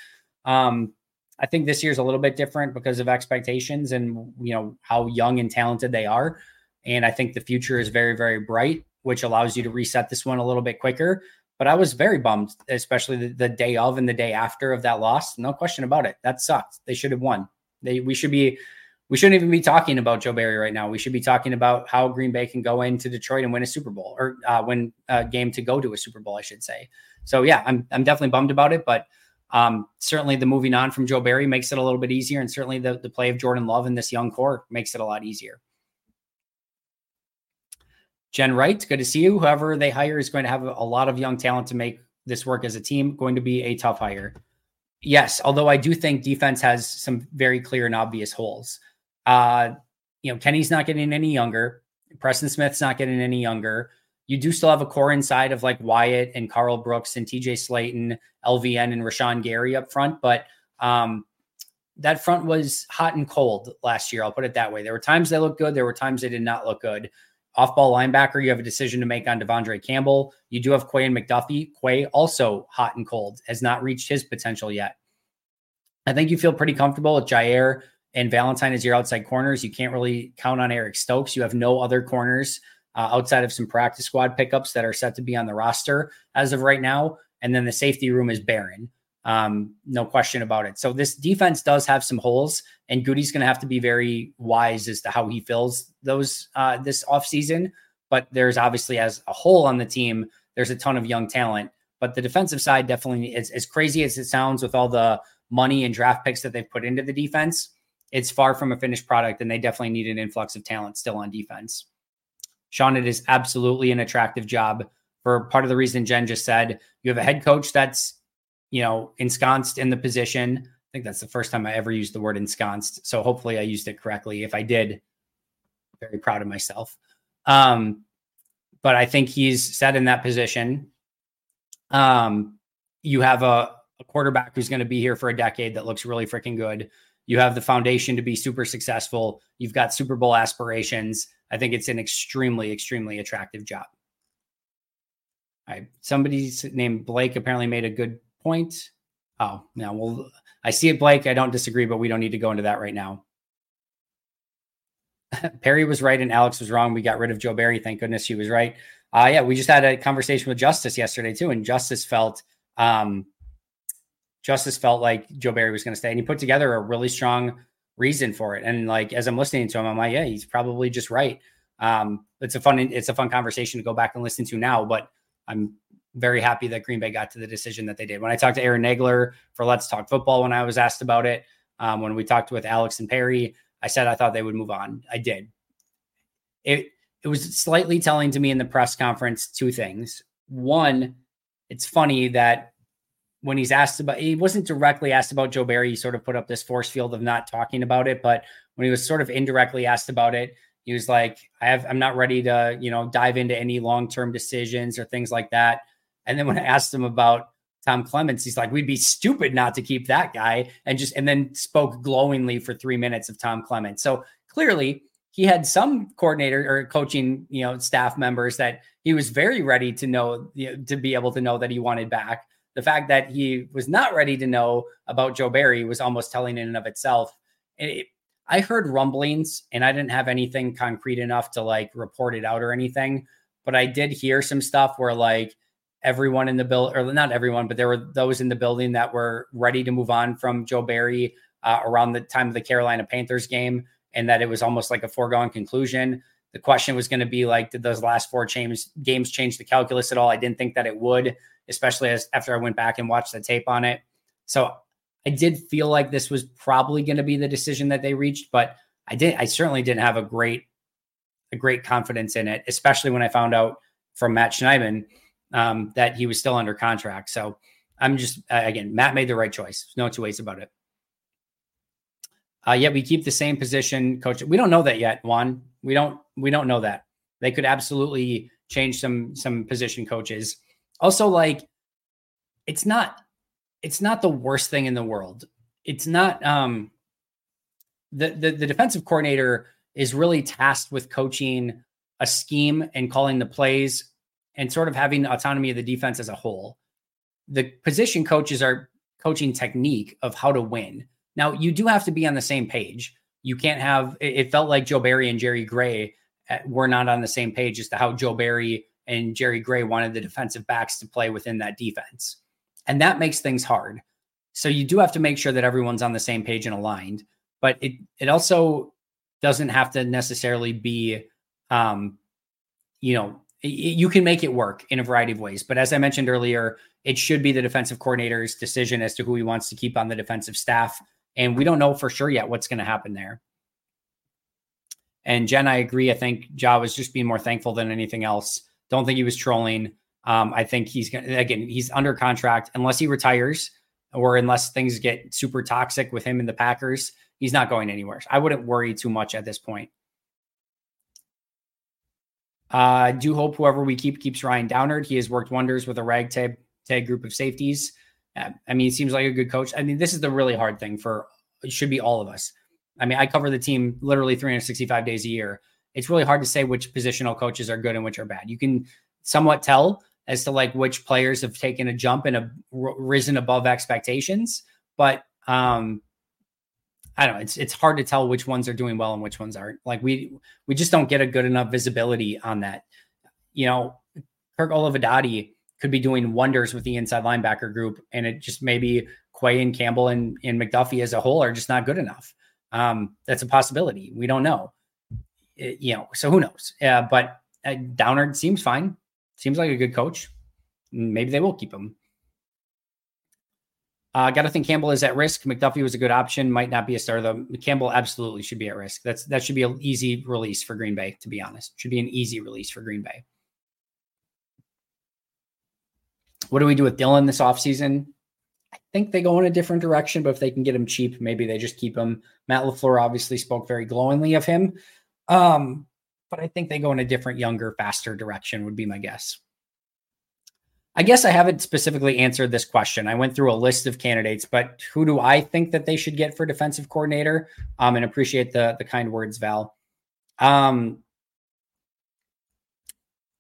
Um, I think this year's a little bit different because of expectations and, you know, how young and talented they are. And I think the future is very, very bright, which allows you to reset this one a little bit quicker. But I was very bummed, especially the, the day of and the day after of that loss. No question about it. That sucked. They should have won. They, we should be, we shouldn't even be talking about Joe Barry right now. We should be talking about how Green Bay can go into Detroit and win a Super Bowl or uh, win a game to go to a Super Bowl, I should say. So yeah, I'm, I'm definitely bummed about it, but Um, certainly the moving on from Joe Barry makes it a little bit easier. And certainly the, the play of Jordan Love in this young core makes it a lot easier. Jen Wright, good to see you. Whoever they hire is going to have a lot of young talent to make this work as a team. Going to be a tough hire. Yes. Although I do think defense has some very clear and obvious holes. Uh, you know, Kenny's not getting any younger. Preston Smith's not getting any younger. You do still have a core inside of like Wyatt and Carl Brooks and T J Slayton, L V N and Rashawn Gary up front. But um, that front was hot and cold last year. I'll put it that way. There were times they looked good. There were times they did not look good. Off-ball linebacker, you have a decision to make on Devondre Campbell. You do have Quay and McDuffie. Quay also hot and cold, has not reached his potential yet. I think you feel pretty comfortable with Jaire and Valentine as your outside corners. You can't really count on Eric Stokes. You have no other corners Uh, outside of some practice squad pickups that are set to be on the roster as of right now. And then the safety room is barren. Um, no question about it. So this defense does have some holes, and Goody's going to have to be very wise as to how he fills those uh, this offseason. But there's obviously, as a whole on the team, there's a ton of young talent. But the defensive side definitely is, as crazy as it sounds with all the money and draft picks that they've put into the defense. it's far from a finished product, and they definitely need an influx of talent still on defense. Sean, it is absolutely an attractive job for part of the reason Jen just said. You have a head coach that's, you know, ensconced in the position. I think that's the first time I ever used the word ensconced, so hopefully I used it correctly. If I did, very proud of myself. Um, but I think he's set in that position. Um, you have a, a quarterback who's going to be here for a decade that looks really freaking good. You have the foundation to be super successful. You've got Super Bowl aspirations. I think it's an extremely, extremely attractive job. All right. Somebody named Blake apparently made a good point. Oh, no. Well, I see it, Blake. I don't disagree, but we don't need to go into that right now. Perry was right and Alex was wrong. We got rid of Joe Barry. Thank goodness he was right. Uh, yeah, we just had a conversation with Justice yesterday too, and Justice felt um, Justice felt like Joe Barry was going to stay, and he put together a really strong reason for it. And like as I'm listening to him, I'm like, yeah, he's probably just right. Um, it's a fun it's a fun conversation to go back and listen to now, but I'm very happy that Green Bay got to the decision that they did. When I talked to Aaron Nagler for Let's Talk Football, when I was asked about it, um, when we talked with Alex and Perry, I said I thought they would move on. I did. It it was slightly telling to me in the press conference two things. One, it's funny that when he's asked about, he wasn't directly asked about Joe Barry, he sort of put up this force field of not talking about it. But when he was sort of indirectly asked about it, he was like, I have, I'm not ready to, you know, dive into any long-term decisions or things like that. And then when I asked him about Tom Clements, he's like, we'd be stupid not to keep that guy, and just, and then spoke glowingly for three minutes of Tom Clements. So clearly he had some coordinator or coaching, you know, staff members that he was very ready to know, you know, to be able to know that he wanted back. The fact that he was not ready to know about Joe Barry was almost telling in and of itself. It, I heard rumblings and I didn't have anything concrete enough to like report it out or anything, but I did hear some stuff where like, everyone in the build, or not everyone, but there were those in the building that were ready to move on from Joe Barry uh, around the time of the Carolina Panthers game, and that it was almost like a foregone conclusion. The question was going to be like, did those last four games games change the calculus at all? I didn't think that it would, especially as after I went back and watched the tape on it. So I did feel like this was probably going to be the decision that they reached, but I did, I certainly didn't have a great, a great confidence in it, especially when I found out from Matt Schneidman um, that he was still under contract. So I'm just, uh, again, Matt made the right choice. There's no two ways about it. Uh, yet we keep the same position coach. We don't know that yet, Juan. We don't, we don't know that. They could absolutely change some, some position coaches. Also, like, it's not, it's not the worst thing in the world. It's not, um, the, the, the defensive coordinator is really tasked with coaching a scheme and calling the plays and sort of having autonomy of the defense as a whole. The position coaches are coaching technique of how to win. Now, you do have to be on the same page. You can't have, it felt like Joe Barry and Jerry Gray were not on the same page as to how Joe Barry and Jerry Gray wanted the defensive backs to play within that defense. And that makes things hard. So you do have to make sure that everyone's on the same page and aligned, but it, it also doesn't have to necessarily be, um, you know, you can make it work in a variety of ways. But as I mentioned earlier, it should be the defensive coordinator's decision as to who he wants to keep on the defensive staff. And we don't know for sure yet what's going to happen there. And Jen, I agree. I think Ja was just being more thankful than anything else. Don't think he was trolling. Um, I think he's going to, again, he's under contract unless he retires or unless things get super toxic with him and the Packers. He's not going anywhere. I wouldn't worry too much at this point. I uh, do hope whoever we keep keeps Ryan Downard. He has worked wonders with a ragtag tag group of safeties. Uh, I mean, he seems like a good coach. I mean, this is the really hard thing for, it should be all of us. I mean, I cover the team literally three hundred sixty-five days a year. It's really hard to say which positional coaches are good and which are bad. You can somewhat tell as to like which players have taken a jump and have risen above expectations. But um, I don't know. It's it's hard to tell which ones are doing well and which ones aren't. Like we we just don't get a good enough visibility on that. You know, Kirk Olivadotti could be doing wonders with the inside linebacker group, and it just maybe Quay and Campbell and, and McDuffie as a whole are just not good enough. Um, that's a possibility. We don't know. It, you know, so who knows? Uh, but uh, Downard seems fine. Seems like a good coach. Maybe they will keep him. Uh, got to think Campbell is at risk. McDuffie was a good option. Might not be a starter, though. Campbell absolutely should be at risk. That's That should be an easy release for Green Bay, to be honest. Should be an easy release for Green Bay. What do we do with Dylan this offseason? I think they go in a different direction, but if they can get him cheap, maybe they just keep him. Matt LaFleur obviously spoke very glowingly of him. Um, but I think they go in a different, younger, faster direction would be my guess. I guess I haven't specifically answered this question. I went through a list of candidates, but who do I think that they should get for defensive coordinator? Um, and appreciate the the kind words, Val. Um,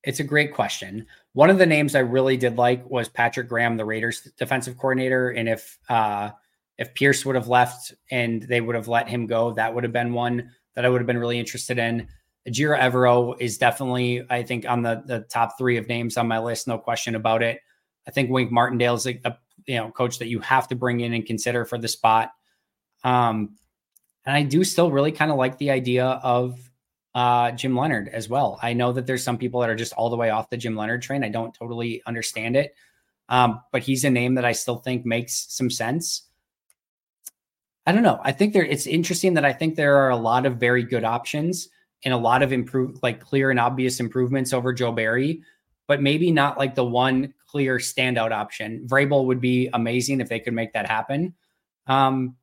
it's a great question. One of the names I really did like was Patrick Graham, the Raiders defensive coordinator. And if uh, if Pierce would have left and they would have let him go, that would have been one that I would have been really interested in. Ejiro Evero is definitely, I think, on the, the top three of names on my list. No question about it. I think Wink Martindale is a, a you know coach that you have to bring in and consider for the spot. Um, and I do still really kind of like the idea of uh, Jim Leonhard as well. I know that there's some people that are just all the way off the Jim Leonhard train. I don't totally understand it, um, but he's a name that I still think makes some sense. I don't know. I think there. It's interesting that I think there are a lot of very good options and a lot of improve, like clear and obvious improvements over Joe Barry, but maybe not like the one clear standout option. Vrabel would be amazing if they could make that happen. Um,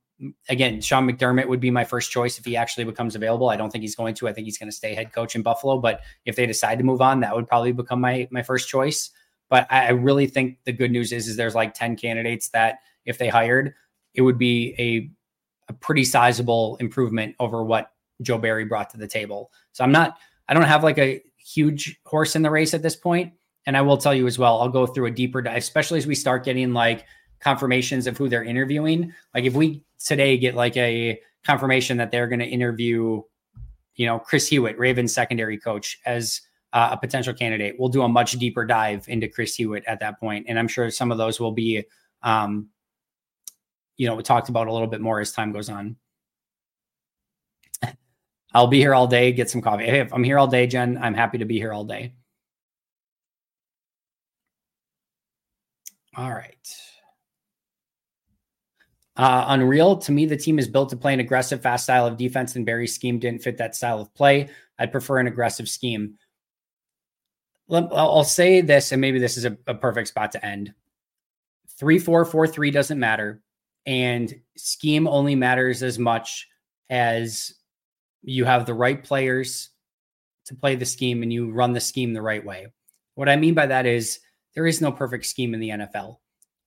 again, Sean McDermott would be my first choice if he actually becomes available. I don't think he's going to. I think he's going to stay head coach in Buffalo, but if they decide to move on, that would probably become my my first choice. But I, I really think the good news is, is there's like ten candidates that if they hired, it would be a, a pretty sizable improvement over what Joe Barry brought to the table. So I'm not, I don't have like a huge horse in the race at this point. And I will tell you as well, I'll go through a deeper dive, especially as we start getting like confirmations of who they're interviewing. Like if we today get like a confirmation that they're going to interview, you know, Chris Hewitt, Ravens secondary coach, as uh, a potential candidate, we'll do a much deeper dive into Chris Hewitt at that point. And I'm sure some of those will be, um, you know, talked about a little bit more as time goes on. I'll be here all day. Get some coffee. Hey, if I'm here all day, Jen, I'm happy to be here all day. All right. Uh, unreal. To me, the team is built to play an aggressive, fast style of defense, and Barry's scheme didn't fit that style of play. I'd prefer an aggressive scheme. I'll say this, and maybe this is a, a perfect spot to end. three four four three doesn't matter, and scheme only matters as much as you have the right players to play the scheme and you run the scheme the right way. What I mean by that is there is no perfect scheme in the N F L.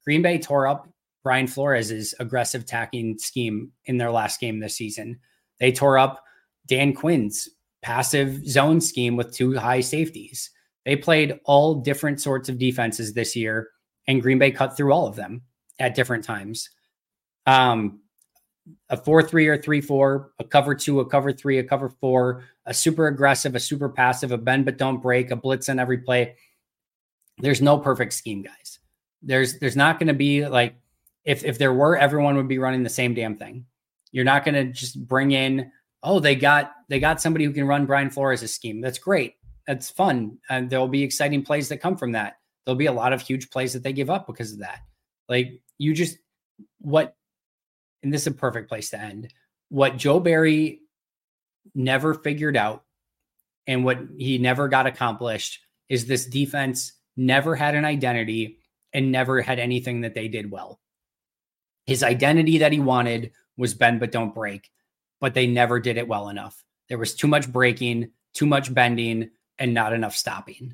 Green Bay tore up Brian Flores' aggressive tacking scheme in their last game this season. They tore up Dan Quinn's passive zone scheme with two high safeties. They played all different sorts of defenses this year, and Green Bay cut through all of them at different times. Um, a four three or three four, a cover two, a cover three, a cover four, a super aggressive, a super passive, a bend but don't break, a blitz on every play. There's no perfect scheme, guys. There's there's not going to be like, if if there were, everyone would be running the same damn thing. You're not going to just bring in, oh, they got they got somebody who can run Brian Flores' scheme. That's great. That's fun. And there'll be exciting plays that come from that. There'll be a lot of huge plays that they give up because of that. Like you just, what, and this is a perfect place to end. What Joe Barry never figured out and what he never got accomplished is this defense never had an identity and never had anything that they did well. His identity that he wanted was bend but don't break, but they never did it well enough. There was too much breaking, too much bending, and not enough stopping.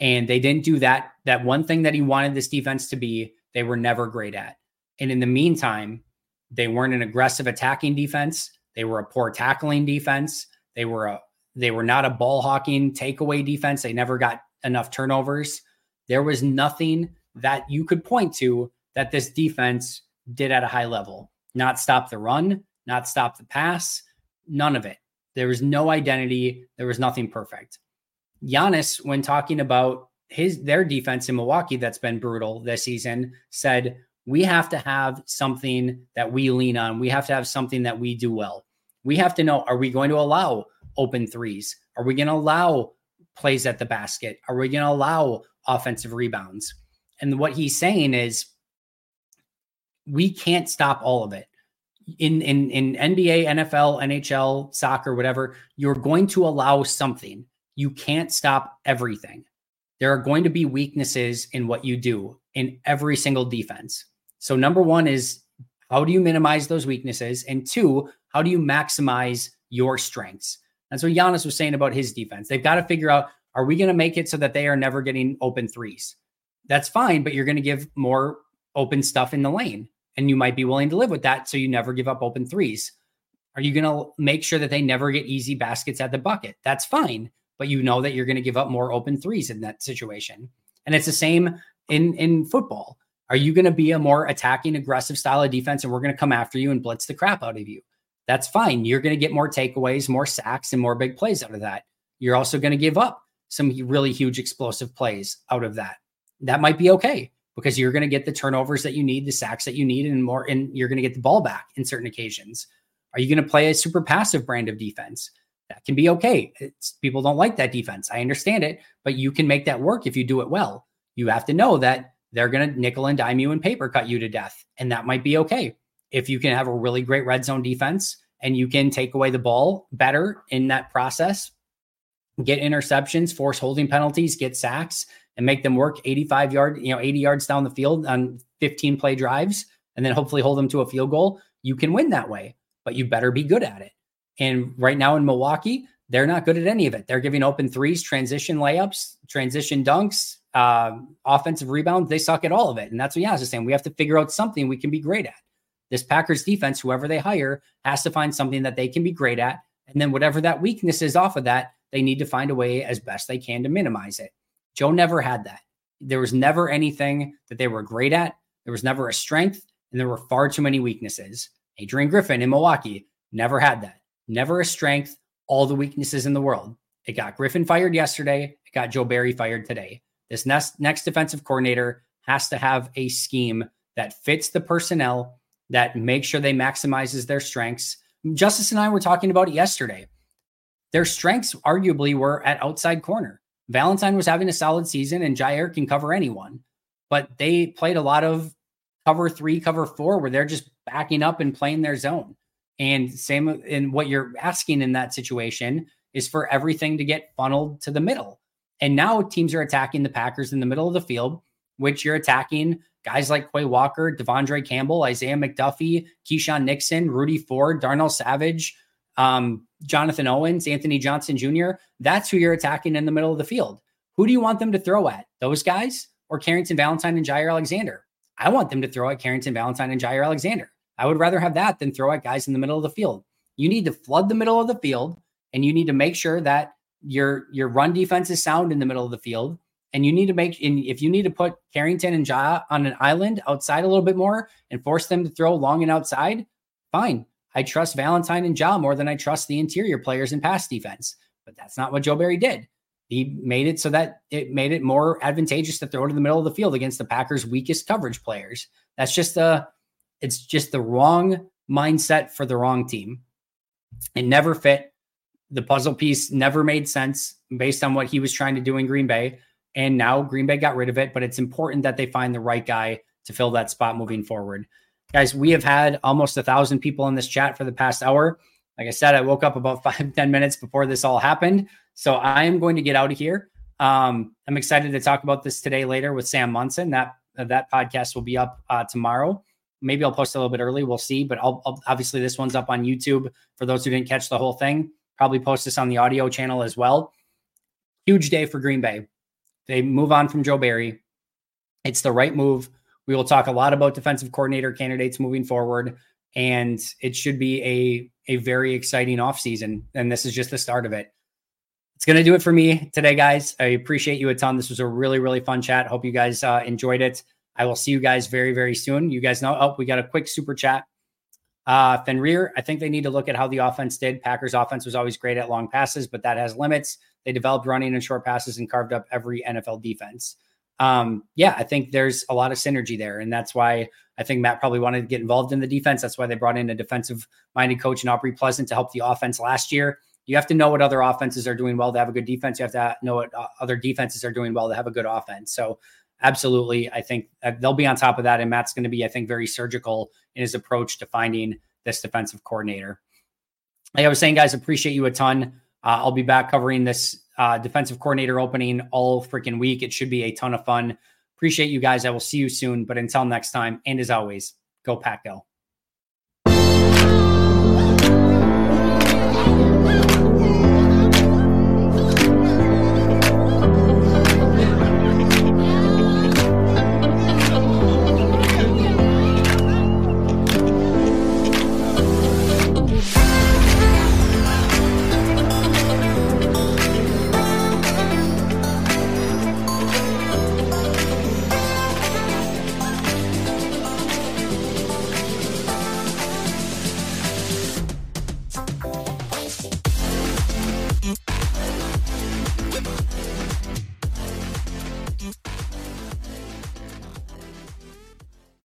And they didn't do that. That one thing that he wanted this defense to be, they were never great at. And in the meantime, they weren't an aggressive attacking defense. They were a poor tackling defense. They were a, they were not a ball hawking takeaway defense. They never got enough turnovers. There was nothing that you could point to that this defense did at a high level. Not stop the run, not stop the pass, none of it. There was no identity. There was nothing perfect. Giannis, when talking about his their defense in Milwaukee that's been brutal this season, said, we have to have something that we lean on. We have to have something that we do well. We have to know, are we going to allow open threes? Are we going to allow plays at the basket? Are we going to allow offensive rebounds? And what he's saying is we can't stop all of it. In, in, in N B A, N F L, N H L, soccer, whatever, you're going to allow something. You can't stop everything. There are going to be weaknesses in what you do in every single defense. So number one is, how do you minimize those weaknesses? And two, how do you maximize your strengths? That's what Giannis was saying about his defense. They've got to figure out, are we going to make it so that they are never getting open threes? That's fine, but you're going to give more open stuff in the lane, and you might be willing to live with that so you never give up open threes. Are you going to make sure that they never get easy baskets at the bucket? That's fine, but you know that you're going to give up more open threes in that situation. And it's the same in, in football. Are you going to be a more attacking, aggressive style of defense, and we're going to come after you and blitz the crap out of you? That's fine. You're going to get more takeaways, more sacks, and more big plays out of that. You're also going to give up some really huge explosive plays out of that. That might be okay, because you're going to get the turnovers that you need, the sacks that you need, and more, and you're going to get the ball back in certain occasions. Are you going to play a super passive brand of defense? That can be okay. It's, people don't like that defense. I understand it, but you can make that work if you do it well. You have to know that they're going to nickel and dime you and paper cut you to death, and that might be okay. If you can have a really great red zone defense and you can take away the ball better in that process, get interceptions, force holding penalties, get sacks, and make them work eighty-five yard, you know, eighty yards down the field on fifteen play drives, and then hopefully hold them to a field goal. You can win that way, but you better be good at it. And right now in Milwaukee, they're not good at any of it. They're giving open threes, transition layups, transition dunks, uh, offensive rebounds. They suck at all of it. And that's what Giannis is saying. We have to figure out something we can be great at. This Packers defense, whoever they hire, has to find something that they can be great at. And then whatever that weakness is off of that, they need to find a way as best they can to minimize it. Joe never had that. There was never anything that they were great at. There was never a strength, and there were far too many weaknesses. Adrian Griffin in Milwaukee never had that. Never a strength, all the weaknesses in the world. It got Griffin fired yesterday. It got Joe Barry fired today. This next, next defensive coordinator has to have a scheme that fits the personnel, that makes sure they maximizes their strengths. Justice and I were talking about it yesterday. Their strengths arguably were at outside corner. Valentine was having a solid season, and Jaire can cover anyone, but they played a lot of cover three, cover four, where they're just backing up and playing their zone. And same in what you're asking in that situation is for everything to get funneled to the middle. And now teams are attacking the Packers in the middle of the field, which you're attacking guys like Quay Walker, Devondre Campbell, Isaiah McDuffie, Keyshawn Nixon, Rudy Ford, Darnell Savage, um, Jonathan Owens, Anthony Johnson Junior That's who you're attacking in the middle of the field. Who do you want them to throw at? Those guys or Carrington Valentine and Jaire Alexander? I want them to throw at Carrington Valentine and Jaire Alexander. I would rather have that than throw at guys in the middle of the field. You need to flood the middle of the field, and you need to make sure that your, your run defense is sound in the middle of the field. And you need to make, and if you need to put Carrington and Ja on an island outside a little bit more and force them to throw long and outside, fine. I trust Valentine and Ja more than I trust the interior players in pass defense, but that's not what Joe Barry did. He made it so that it made it more advantageous to throw to the middle of the field against the Packers' weakest coverage players. That's just a, It's just the wrong mindset for the wrong team. It never fit. The puzzle piece never made sense based on what he was trying to do in Green Bay. And now Green Bay got rid of it, but it's important that they find the right guy to fill that spot moving forward. Guys, we have had almost a thousand people in this chat for the past hour. Like I said, I woke up about five, ten minutes before this all happened. So I am going to get out of here. Um, I'm excited to talk about this today later with Sam Munson. That, that podcast will be up uh, tomorrow. Maybe I'll post a little bit early. We'll see, but I'll, I'll, obviously this one's up on YouTube. For those who didn't catch the whole thing, probably post this on the audio channel as well. Huge day for Green Bay. They move on from Joe Barry. It's the right move. We will talk a lot about defensive coordinator candidates moving forward, and it should be a, a very exciting offseason. And this is just the start of it. It's going to do it for me today, guys. I appreciate you a ton. This was a really, really fun chat. Hope you guys uh, enjoyed it. I will see you guys very, very soon. You guys know, oh, we got a quick super chat. Uh, Fenrir, I think they need to look at how the offense did. Packers offense was always great at long passes, but that has limits. They developed running and short passes and carved up every N F L defense. Um, yeah, I think there's a lot of synergy there. And that's why I think Matt probably wanted to get involved in the defense. That's why they brought in a defensive-minded coach in Aubrey Pleasant to help the offense last year. You have to know what other offenses are doing well to have a good defense. You have to know what other defenses are doing well to have a good offense. So absolutely, I think they'll be on top of that. And Matt's going to be, I think, very surgical in his approach to finding this defensive coordinator. Like I was saying, guys, appreciate you a ton. Uh, I'll be back covering this uh, defensive coordinator opening all freaking week. It should be a ton of fun. Appreciate you guys. I will see you soon. But until next time, and as always, go Pack Go.